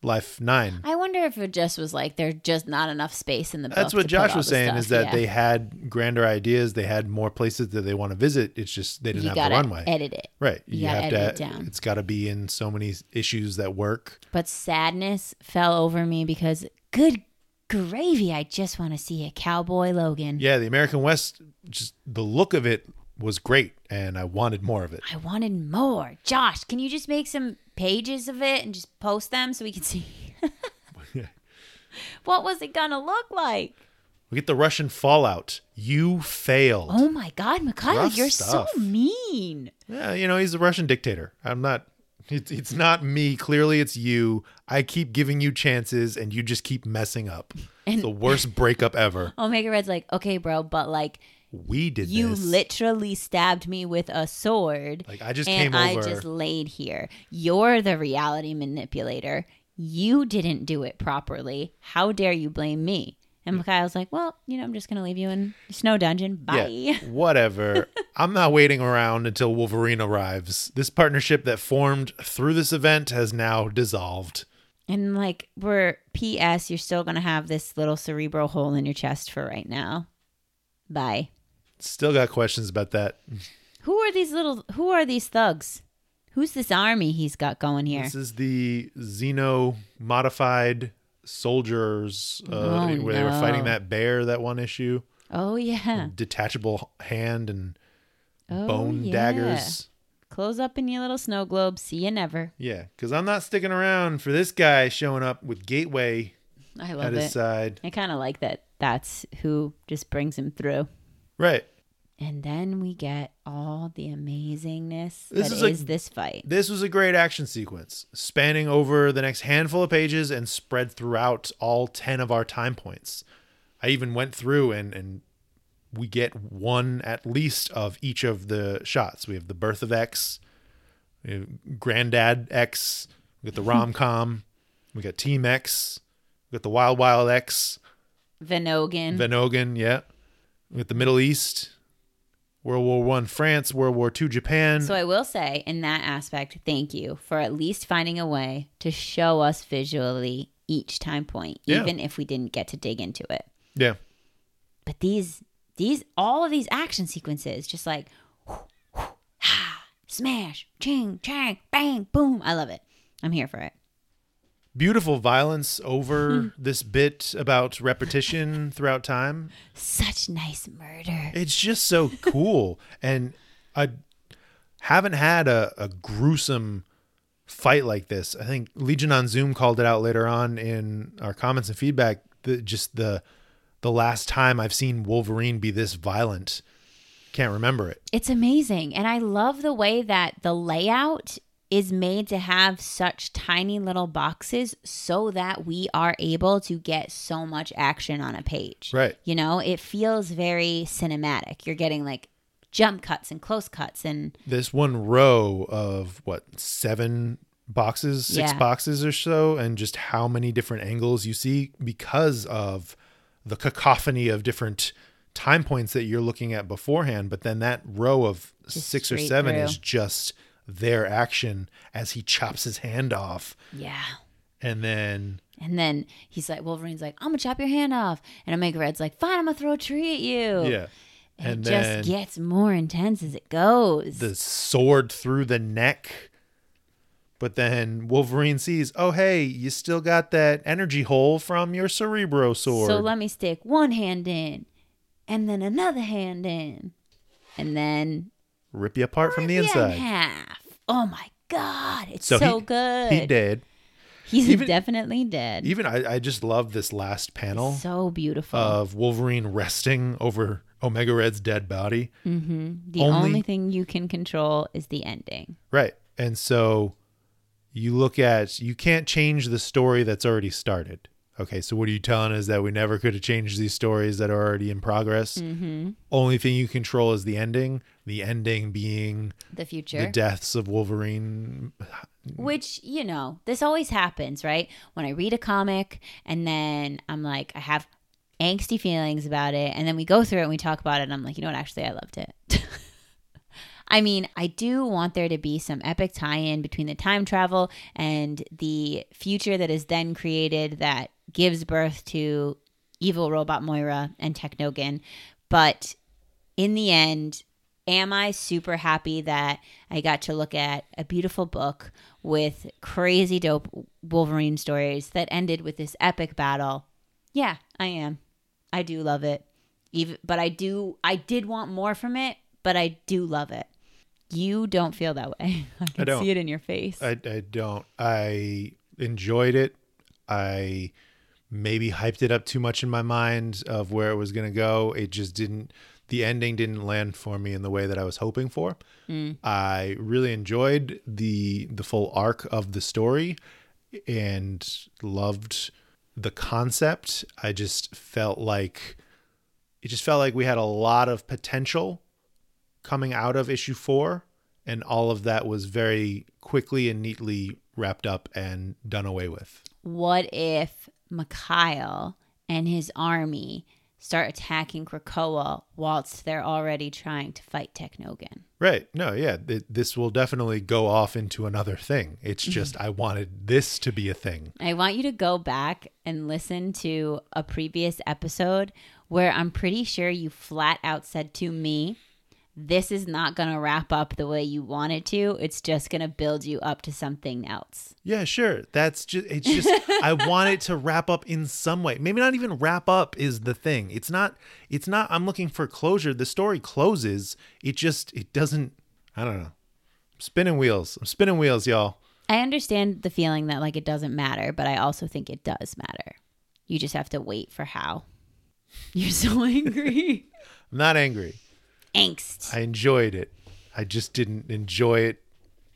Life nine. I wonder if it just was like there's just not enough space in the book. That's what Josh was saying stuff, is that yeah. they had grander ideas. They had more places that they want to visit. It's just they didn't you have gotta the runway. Edit it. Right. You, you have edit to edit it down. It's got to be in so many issues that work. But sadness fell over me because good gravy, I just want to see a cowboy Logan. Yeah, the American West, just the look of it was great and I wanted more of it. I wanted more. Josh, can you just make some pages of it and just post them so we can see what was it gonna look like? We get the Russian fallout. You failed. Oh my God, Mikhail, you're stuff. So mean. Yeah, you know, he's a Russian dictator. I'm not, it's, it's not me. Clearly it's you. I keep giving you chances and you just keep messing up. And the worst breakup ever. Omega Red's like, okay, bro, but like, we did you this. You literally stabbed me with a sword. Like, I just came over. And I just laid here. You're the reality manipulator. You didn't do it properly. How dare you blame me? And Mikhail's like, well, you know, I'm just going to leave you in your snow dungeon. Bye. Yeah, whatever. I'm not waiting around until Wolverine arrives. This partnership that formed through this event has now dissolved. And like, we're P S you're still going to have this little Cerebro hole in your chest for right now. Bye. Still got questions about that. Who are these little, who are these thugs? Who's this army he's got going here? This is the Xeno-modified soldiers uh, oh, where no. they were fighting that bear, that one issue. Oh, yeah. Detachable hand and oh, bone yeah. daggers. Close up in your little snow globe. See you never. Yeah, because I'm not sticking around for this guy showing up with Gateway I love at his it. side. I kind of like that. That's who just brings him through. Right. And then we get all the amazingness this that is, a, is this fight. This was a great action sequence, spanning over the next handful of pages and spread throughout all ten of our time points. I even went through and, and we get one at least of each of the shots. We have the birth of X, Granddad X, we got the rom-com, we got Team X, we got the Wild Wild X. Venogan. Venogan, yeah. With the Middle East, World War One France, World War Two Japan. So I will say, in that aspect, thank you for at least finding a way to show us visually each time point, yeah. even if we didn't get to dig into it. Yeah. But these, these, all of these action sequences, just like, whoo, whoo, ha, smash, ching, chang, bang, boom. I love it. I'm here for it. Beautiful violence over this bit about repetition throughout time. Such nice murder. It's just so cool. And I haven't had a, a gruesome fight like this. I think Legion on Zoom called it out later on in our comments and feedback. The, just the the last time I've seen Wolverine be this violent. Can't remember it. It's amazing. And I love the way that the layout is made to have such tiny little boxes so that we are able to get so much action on a page. Right. You know, it feels very cinematic. You're getting like jump cuts and close cuts and this one row of what, seven boxes, six yeah. boxes or so, and just how many different angles you see because of the cacophony of different time points that you're looking at beforehand. But then that row of just six or seven through. is just their action as he chops his hand off. Yeah. And then And then he's like, Wolverine's like, I'm gonna chop your hand off. And Omega Red's like, fine, I'm gonna throw a tree at you. Yeah. And, and it then just gets more intense as it goes. The sword through the neck. But then Wolverine sees, oh hey, you still got that energy hole from your Cerebro sword. So let me stick one hand in and then another hand in. And then rip you apart rip from the inside. In half. Oh my God. It's so, so he, good. He did. He's even, definitely dead. Even I, I just love this last panel. It's so beautiful. Of Wolverine resting over Omega Red's dead body. Mm-hmm. The only, only thing you can control is the ending. Right. And so you look at, you can't change the story that's already started. Okay, so what are you telling us, that we never could have changed these stories that are already in progress? Mm-hmm. Only thing you control is the ending. The ending being the future, the deaths of Wolverine. Which, you know, this always happens, right? When I read a comic and then I'm like, I have angsty feelings about it. And then we go through it and we talk about it. And I'm like, you know what? Actually, I loved it. I mean, I do want there to be some epic tie-in between the time travel and the future that is then created that gives birth to evil robot Moira and Technogon. But in the end, am I super happy that I got to look at a beautiful book with crazy dope Wolverine stories that ended with this epic battle? Yeah, I am. I do love it. Even, but I do, I did want more from it, but I do love it. You don't feel that way. I can I don't. see it in your face. I, I don't. I enjoyed it. I maybe hyped it up too much in my mind of where it was going to go. It just didn't, the ending didn't land for me in the way that I was hoping for. Mm. I really enjoyed the the full arc of the story and loved the concept. I just felt like, it just felt like we had a lot of potential coming out of issue four, and all of that was very quickly and neatly wrapped up and done away with. What if Mikhail and his army start attacking Krakoa whilst they're already trying to fight Technogon? Right. No, yeah. Th- this will definitely go off into another thing. It's just I wanted this to be a thing. I want you to go back and listen to a previous episode where I'm pretty sure you flat out said to me, this is not going to wrap up the way you want it to. It's just going to build you up to something else. Yeah, sure. That's just, it's just, I want it to wrap up in some way. Maybe not even wrap up is the thing. It's not, it's not, I'm looking for closure. The story closes. It just, it doesn't, I don't know. I'm spinning wheels. I'm spinning wheels, y'all. I understand the feeling that like it doesn't matter, but I also think it does matter. You just have to wait for how. You're so angry. I'm not angry. Angst. I enjoyed it. I just didn't enjoy it.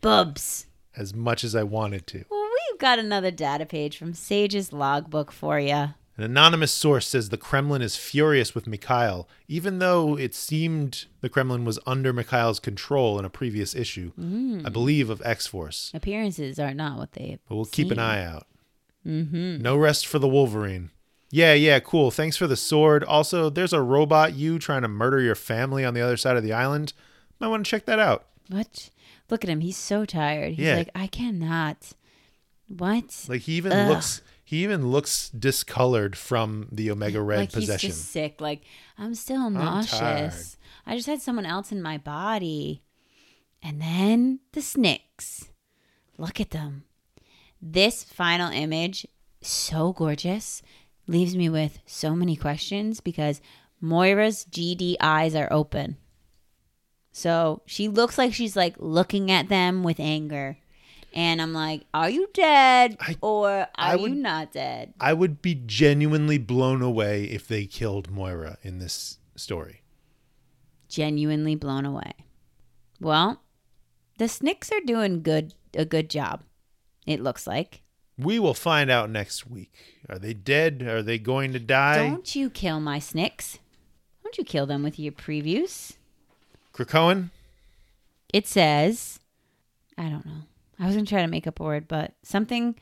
Bubs. As much as I wanted to. Well, we've got another data page from Sage's logbook for you. An anonymous source says the Kremlin is furious with Mikhail, even though it seemed the Kremlin was under Mikhail's control in a previous issue, mm. I believe, of X-Force. Appearances are not what they have But we'll seen. keep an eye out. Mm-hmm. No rest for the Wolverine. Yeah, yeah, cool. Thanks for the sword. Also, there's a robot you trying to murder your family on the other side of the island. Might want to check that out. What? Look at him. He's so tired. He's yeah. like, I cannot. What? Like he even Ugh. looks he even looks discolored from the Omega Red like possession. He's just sick. Like, I'm still nauseous. I'm I just had someone else in my body. And then the Snicks. Look at them. This final image, so gorgeous. Leaves me with so many questions because Moira's G D eyes are open. So she looks like she's like looking at them with anger. And I'm like, are you dead I, or are I would, you not dead? I would be genuinely blown away if they killed Moira in this story. Genuinely blown away. Well, the Snicks are doing good, a good job, it looks like. We will find out next week. Are they dead? Are they going to die? Don't you kill my Snicks. Don't you kill them with your previews. Krakoan? It says, I don't know. I was going to try to make up a word, but something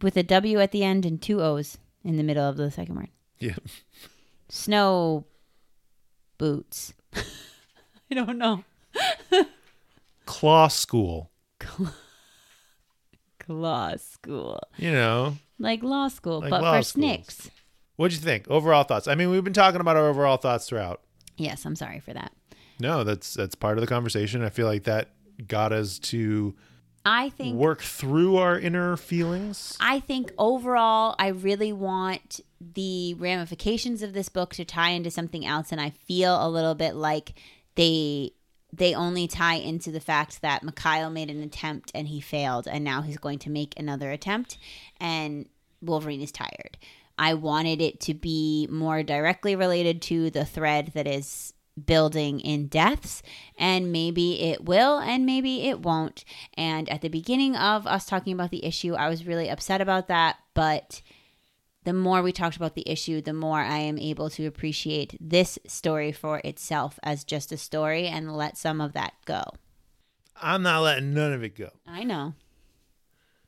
with a W at the end and two O's in the middle of the second word. Yeah. Snow boots. I don't know. Claw school. Claw. Law school. You know. Like law school, like but law for schools. Snicks. What'd you think? Overall thoughts. I mean, we've been talking about our overall thoughts throughout. Yes, I'm sorry for that. No, that's that's part of the conversation. I feel like that got us to I think work through our inner feelings. I think overall I really want the ramifications of this book to tie into something else, and I feel a little bit like they They only tie into the fact that Mikhail made an attempt and he failed, and now he's going to make another attempt, and Wolverine is tired. I wanted it to be more directly related to the thread that is building in deaths, and maybe it will and maybe it won't. And at the beginning of us talking about the issue, I was really upset about that, but the more we talked about the issue, the more I am able to appreciate this story for itself as just a story and let some of that go. I'm not letting none of it go. I know.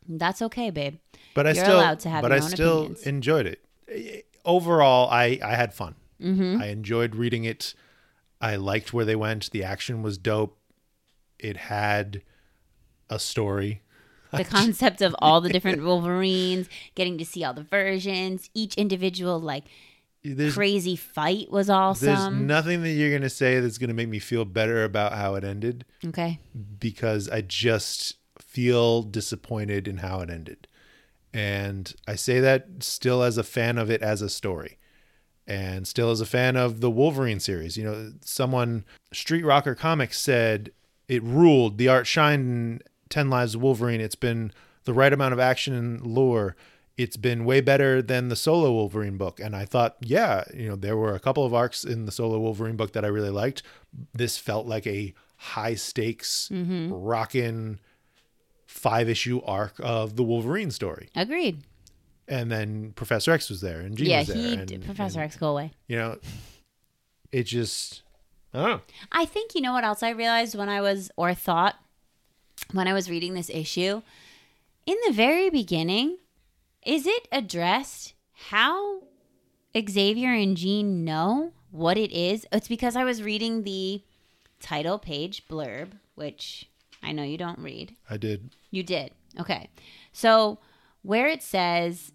That's okay, babe. But I You're still allowed to have but your I own still opinions. Enjoyed it. Overall, I, I had fun. Mm-hmm. I enjoyed reading it. I liked where they went. The action was dope. It had a story. The concept of all the different Wolverines, getting to see all the versions, each individual like there's, crazy fight was awesome. There's nothing that you're going to say that's going to make me feel better about how it ended. Okay. Because I just feel disappointed in how it ended. And I say that still as a fan of it as a story. And still as a fan of the Wolverine series. You know, someone, Street Rocker Comics said, it ruled, the art shined in Ten Lives of Wolverine. It's been the right amount of action and lore. It's been way better than the solo Wolverine book. And I thought, yeah, you know, there were a couple of arcs in the solo Wolverine book that I really liked. This felt like a high stakes, mm-hmm. rockin' five issue arc of the Wolverine story. Agreed. And then Professor X was there, and Jean yeah, was there. Yeah, he and, Professor and, X go away. You know, it just, I don't know. I think, you know what else I realized when I was, or thought, when I was reading this issue? In the very beginning, is it addressed how Xavier and Jean know what it is? It's because I was reading the title page blurb, which I know you don't read. I did. You did. Okay. So where it says,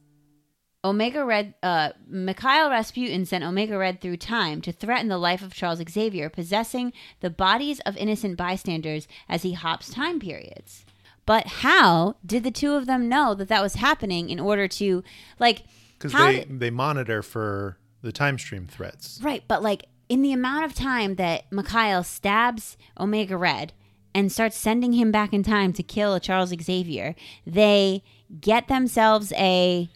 Omega Red, uh, Mikhail Rasputin sent Omega Red through time to threaten the life of Charles Xavier, possessing the bodies of innocent bystanders as he hops time periods. But how did the two of them know that that was happening in order to, like... Because they, did... they monitor for the time stream threats. Right, but like, in the amount of time that Mikhail stabs Omega Red and starts sending him back in time to kill Charles Xavier, they get themselves a...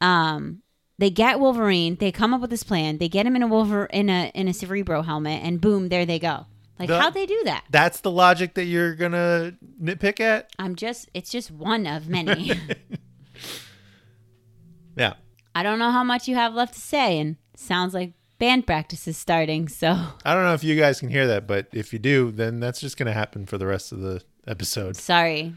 Um, they get Wolverine. They come up with this plan. They get him in a Wolver- in a in a Cerebro helmet, and boom, there they go. Like the, how'd they do that? That's the logic that you're gonna nitpick at. I'm just. It's just one of many. Yeah. I don't know how much you have left to say, and sounds like band practice is starting. So I don't know if you guys can hear that, but if you do, then that's just gonna happen for the rest of the episode. Sorry.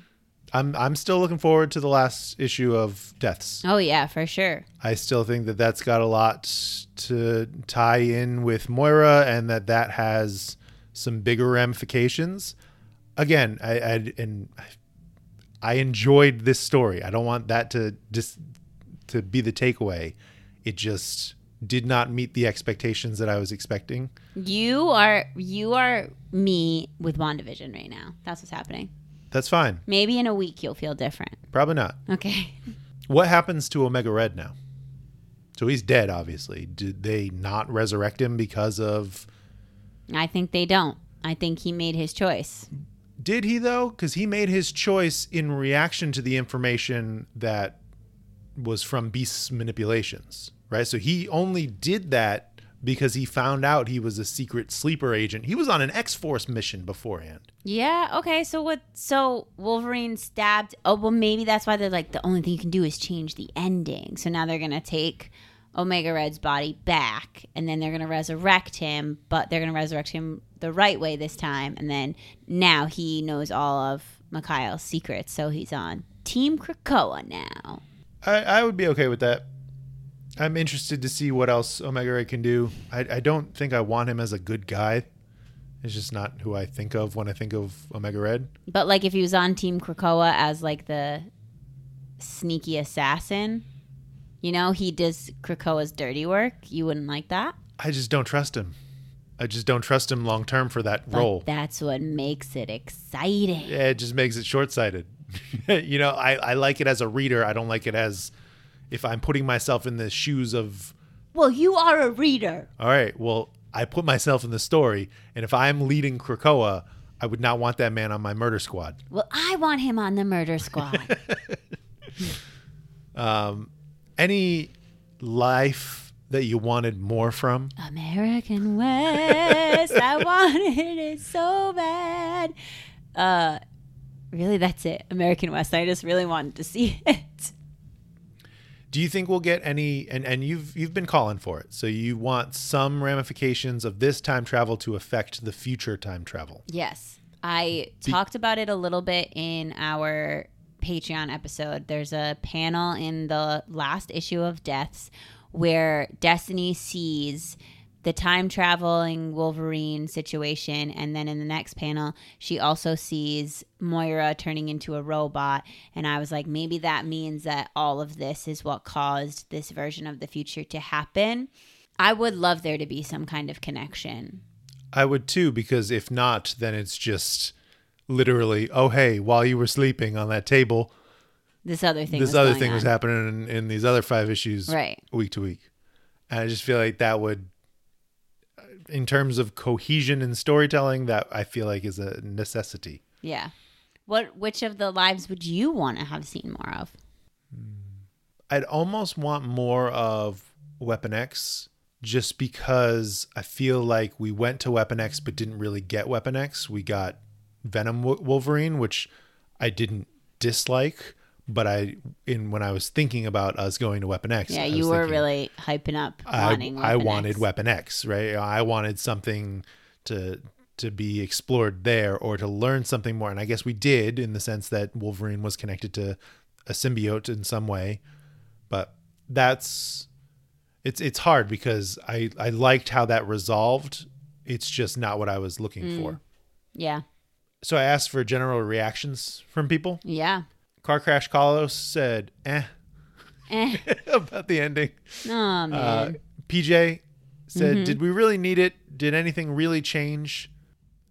I'm I'm still looking forward to the last issue of Deaths. Oh, yeah, for sure. I still think that that's got a lot to tie in with Moira and that that has some bigger ramifications. Again, I, I, and I enjoyed this story. I don't want that to dis, to be the takeaway. It just did not meet the expectations that I was expecting. You are you are me with WandaVision right now. That's what's happening. That's fine. Maybe in a week you'll feel different. Probably not. Okay. What happens to Omega Red now? So he's dead, obviously. Did they not resurrect him because of... I think they don't. I think he made his choice. Did he, though? Because he made his choice in reaction to the information that was from Beast's manipulations, right? So he only did that because he found out he was a secret sleeper agent. He was on an X-Force mission beforehand. Yeah, okay, so what? So Wolverine stabbed... Oh, well, maybe that's why they're like, the only thing you can do is change the ending. So now they're going to take Omega Red's body back, and then they're going to resurrect him, but they're going to resurrect him the right way this time, and then now he knows all of Mikhail's secrets, so he's on Team Krakoa now. I, I would be okay with that. I'm interested to see what else Omega Red can do. I, I don't think I want him as a good guy. It's just not who I think of when I think of Omega Red. But like if he was on Team Krakoa as like the sneaky assassin, you know, he does Krakoa's dirty work. You wouldn't like that? I just don't trust him. I just don't trust him long term for that but role. That's what makes it exciting. Yeah, it just makes it short-sighted. You know, I, I like it as a reader. I don't like it as... if I'm putting myself in the shoes of... Well, you are a reader. All right. Well, I put myself in the story. And if I'm leading Krakoa, I would not want that man on my murder squad. Well, I want him on the murder squad. um, any life that you wanted more from? American West. I wanted it so bad. Uh, really, that's it. American West. I just really wanted to see it. Do you think we'll get any, and, and you've you've been calling for it, so you want some ramifications of this time travel to affect the future time travel? Yes. I Be- talked about it a little bit in our Patreon episode. There's a panel in the last issue of Deaths where Destiny sees the time traveling Wolverine situation, and then in the next panel she also sees Moira turning into a robot, and I was like, maybe that means that all of this is what caused this version of the future to happen. I would love there to be some kind of connection. I would too, because if not, then it's just literally, oh hey, while you were sleeping on that table, this other thing this was other thing on. was happening in, in these other five issues, right, week to week. And I just feel like that would, in terms of cohesion and storytelling, that I feel like is a necessity. Yeah. What? Which of the lives would you want to have seen more of? I'd almost want more of Weapon X, just because I feel like we went to Weapon X but didn't really get Weapon X. We got Venom Wolverine, which I didn't dislike, but I in when I was thinking about us going to Weapon X, yeah, you were thinking, really hyping up wanting I, Weapon I wanted X. Weapon X, right? I wanted something to to be explored there, or to learn something more, and I guess we did, in the sense that Wolverine was connected to a symbiote in some way. But that's it's it's hard because I I liked how that resolved. It's just not what I was looking mm. for. Yeah. So I asked for general reactions from people. Yeah. Car Crash Kalos said, eh, eh. about the ending. Oh, man. Uh, P J said, mm-hmm. did we really need it? Did anything really change?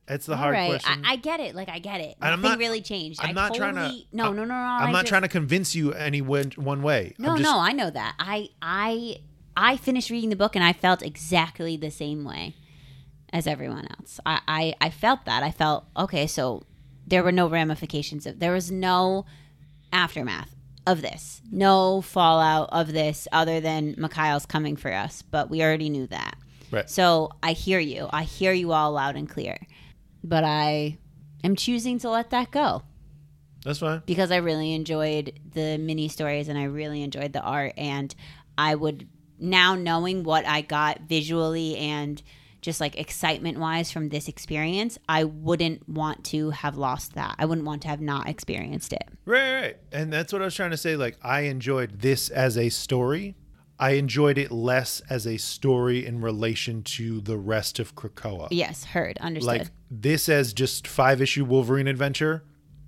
That's the All hard right. question. I, I get it. Like, I get it. Nothing I'm not, really changed. I'm I not totally, trying to. No, no, no, no. I'm I not just, trying to convince you any one, one way. No, I'm just, no, I know that. I, I, I finished reading the book and I felt exactly the same way as everyone else. I, I, I felt that. I felt, okay, so there were no ramifications. Of, there was no aftermath of this, no fallout of this, other than Mikhail's coming for us, but we already knew that, right? So I hear you I hear you all loud and clear, but I am choosing to let that go. That's fine, because I really enjoyed the mini stories and I really enjoyed the art, and I would, now knowing what I got visually and just like excitement wise from this experience, I wouldn't want to have lost that. I wouldn't want to have not experienced it. Right, right. And that's what I was trying to say. Like, I enjoyed this as a story. I enjoyed it less as a story in relation to the rest of Krakoa. Yes, heard, understood. Like, this as just five issue Wolverine adventure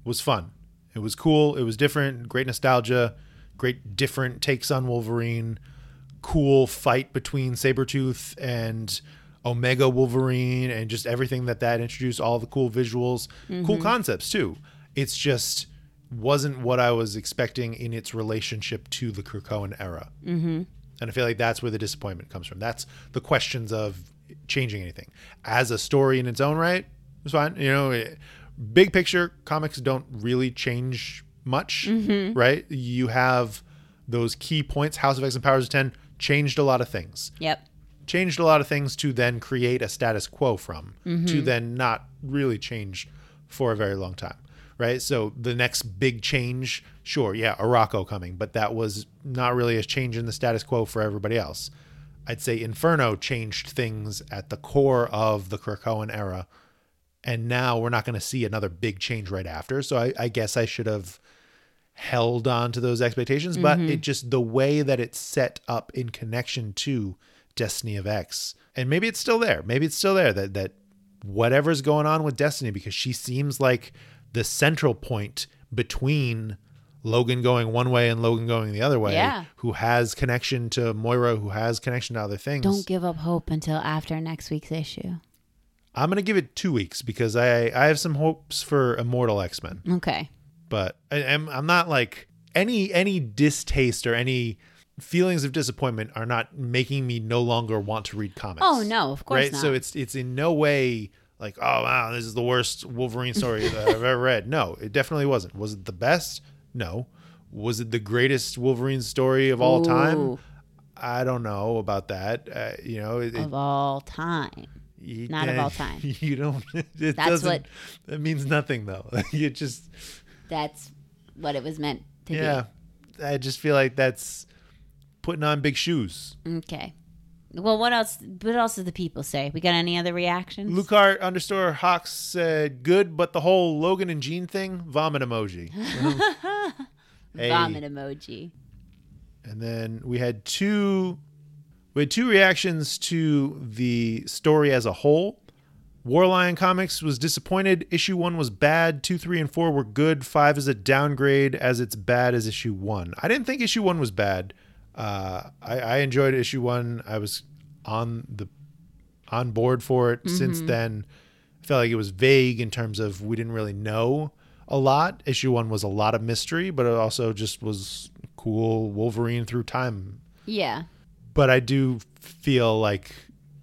was fun. It was cool. It was different. Great nostalgia. Great different takes on Wolverine. Cool fight between Sabretooth and Omega Wolverine, and just everything that that introduced, all the cool visuals, mm-hmm. cool concepts too. It's just wasn't what I was expecting in its relationship to the Krakoan era. Mm-hmm. And I feel like that's where the disappointment comes from. That's the questions of changing anything. As a story in its own right, it's fine. You know, it, big picture, comics don't really change much, mm-hmm. right? You have those key points. House of X and Powers of ten changed a lot of things. Yep. Changed a lot of things to then create a status quo from, mm-hmm. to then not really change for a very long time, right? So the next big change, sure, yeah, Araco coming, but that was not really a change in the status quo for everybody else. I'd say Inferno changed things at the core of the Krakoan era, and now we're not going to see another big change right after. So I, I guess I should have held on to those expectations, but mm-hmm. it just, the way that it's set up in connection to Destiny of X, and maybe it's still there maybe it's still there that that whatever's going on with Destiny, because she seems like the central point between Logan going one way and Logan going the other way, yeah. who has connection to Moira, who has connection to other things. Don't give up hope until after next week's issue. I'm gonna give it two weeks, because I I have some hopes for Immortal X-Men. Okay, but I, I'm, I'm not like any any distaste or any feelings of disappointment are not making me no longer want to read comics. Oh no, of course right? not. So it's it's in no way like, oh wow, this is the worst Wolverine story that I've ever read. No, it definitely wasn't. Was it the best? No. Was it the greatest Wolverine story of all Ooh. time? I don't know about that. Uh, you know, it, of all time. You, Not uh, of all time. You don't. It That's doesn't, what. It means nothing though. You just. That's what it was meant to be. Yeah, do. I just feel like that's putting on big shoes. Okay. Well, what else? What else did the people say? We got any other reactions? Lucar underscore Hawks said good, but the whole Logan and Jean thing, vomit emoji. hey. Vomit emoji. And then we had two. We had two reactions to the story as a whole. Warlion Comics was disappointed. Issue one was bad. Two, three, and four were good. Five is a downgrade as it's bad as issue one. I didn't think issue one was bad. Uh, I, I enjoyed issue one. I was on the on board for it. Mm-hmm. Since then, I felt like it was vague in terms of we didn't really know a lot. Issue one was a lot of mystery, but it also just was cool Wolverine through time. Yeah. But I do feel like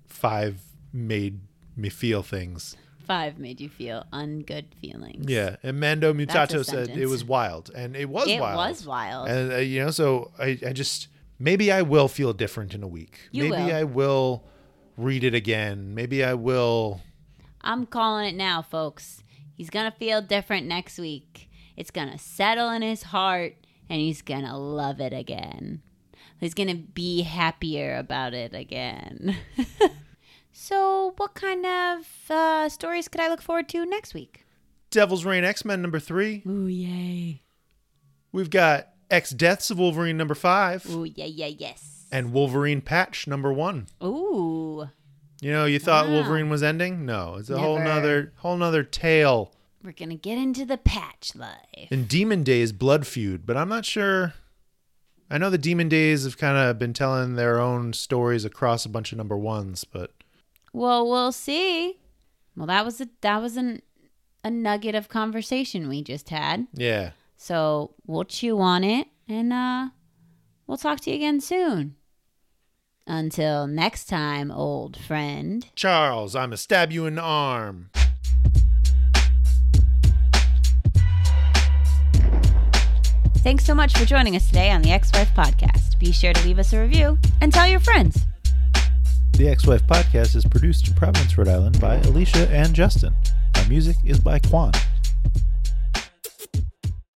five made me feel things. Five made you feel ungood feelings. Yeah. And Mando Mutato said it was wild. And it was it wild. It was wild. And, uh, you know, so I, I just, maybe I will feel different in a week. You maybe will. I will read it again. Maybe I will. I'm calling it now, folks. He's going to feel different next week. It's going to settle in his heart and he's going to love it again. He's going to be happier about it again. So what kind of uh, stories could I look forward to next week? Devil's Reign X-Men number three. Ooh, yay. We've got X-Deaths of Wolverine number five. Ooh, yeah, yeah, yes. And Wolverine Patch number one. Ooh. You know, you thought wow. Wolverine was ending? No, it's a Never. whole nother, whole nother tale. We're going to get into the Patch life. And Demon Day is Blood Feud, but I'm not sure... I know the Demon Days have kind of been telling their own stories across a bunch of number ones, but well, we'll see. Well, that was a that was an, a nugget of conversation we just had. Yeah. So we'll chew on it, and uh, we'll talk to you again soon. Until next time, old friend. Charles, I'm gonna stab you in the arm. Thanks so much for joining us today on the Ex-Wife Podcast. Be sure to leave us a review and tell your friends. The Ex-Wife Podcast is produced in Providence, Rhode Island by Alicia and Justin. Our music is by Quan.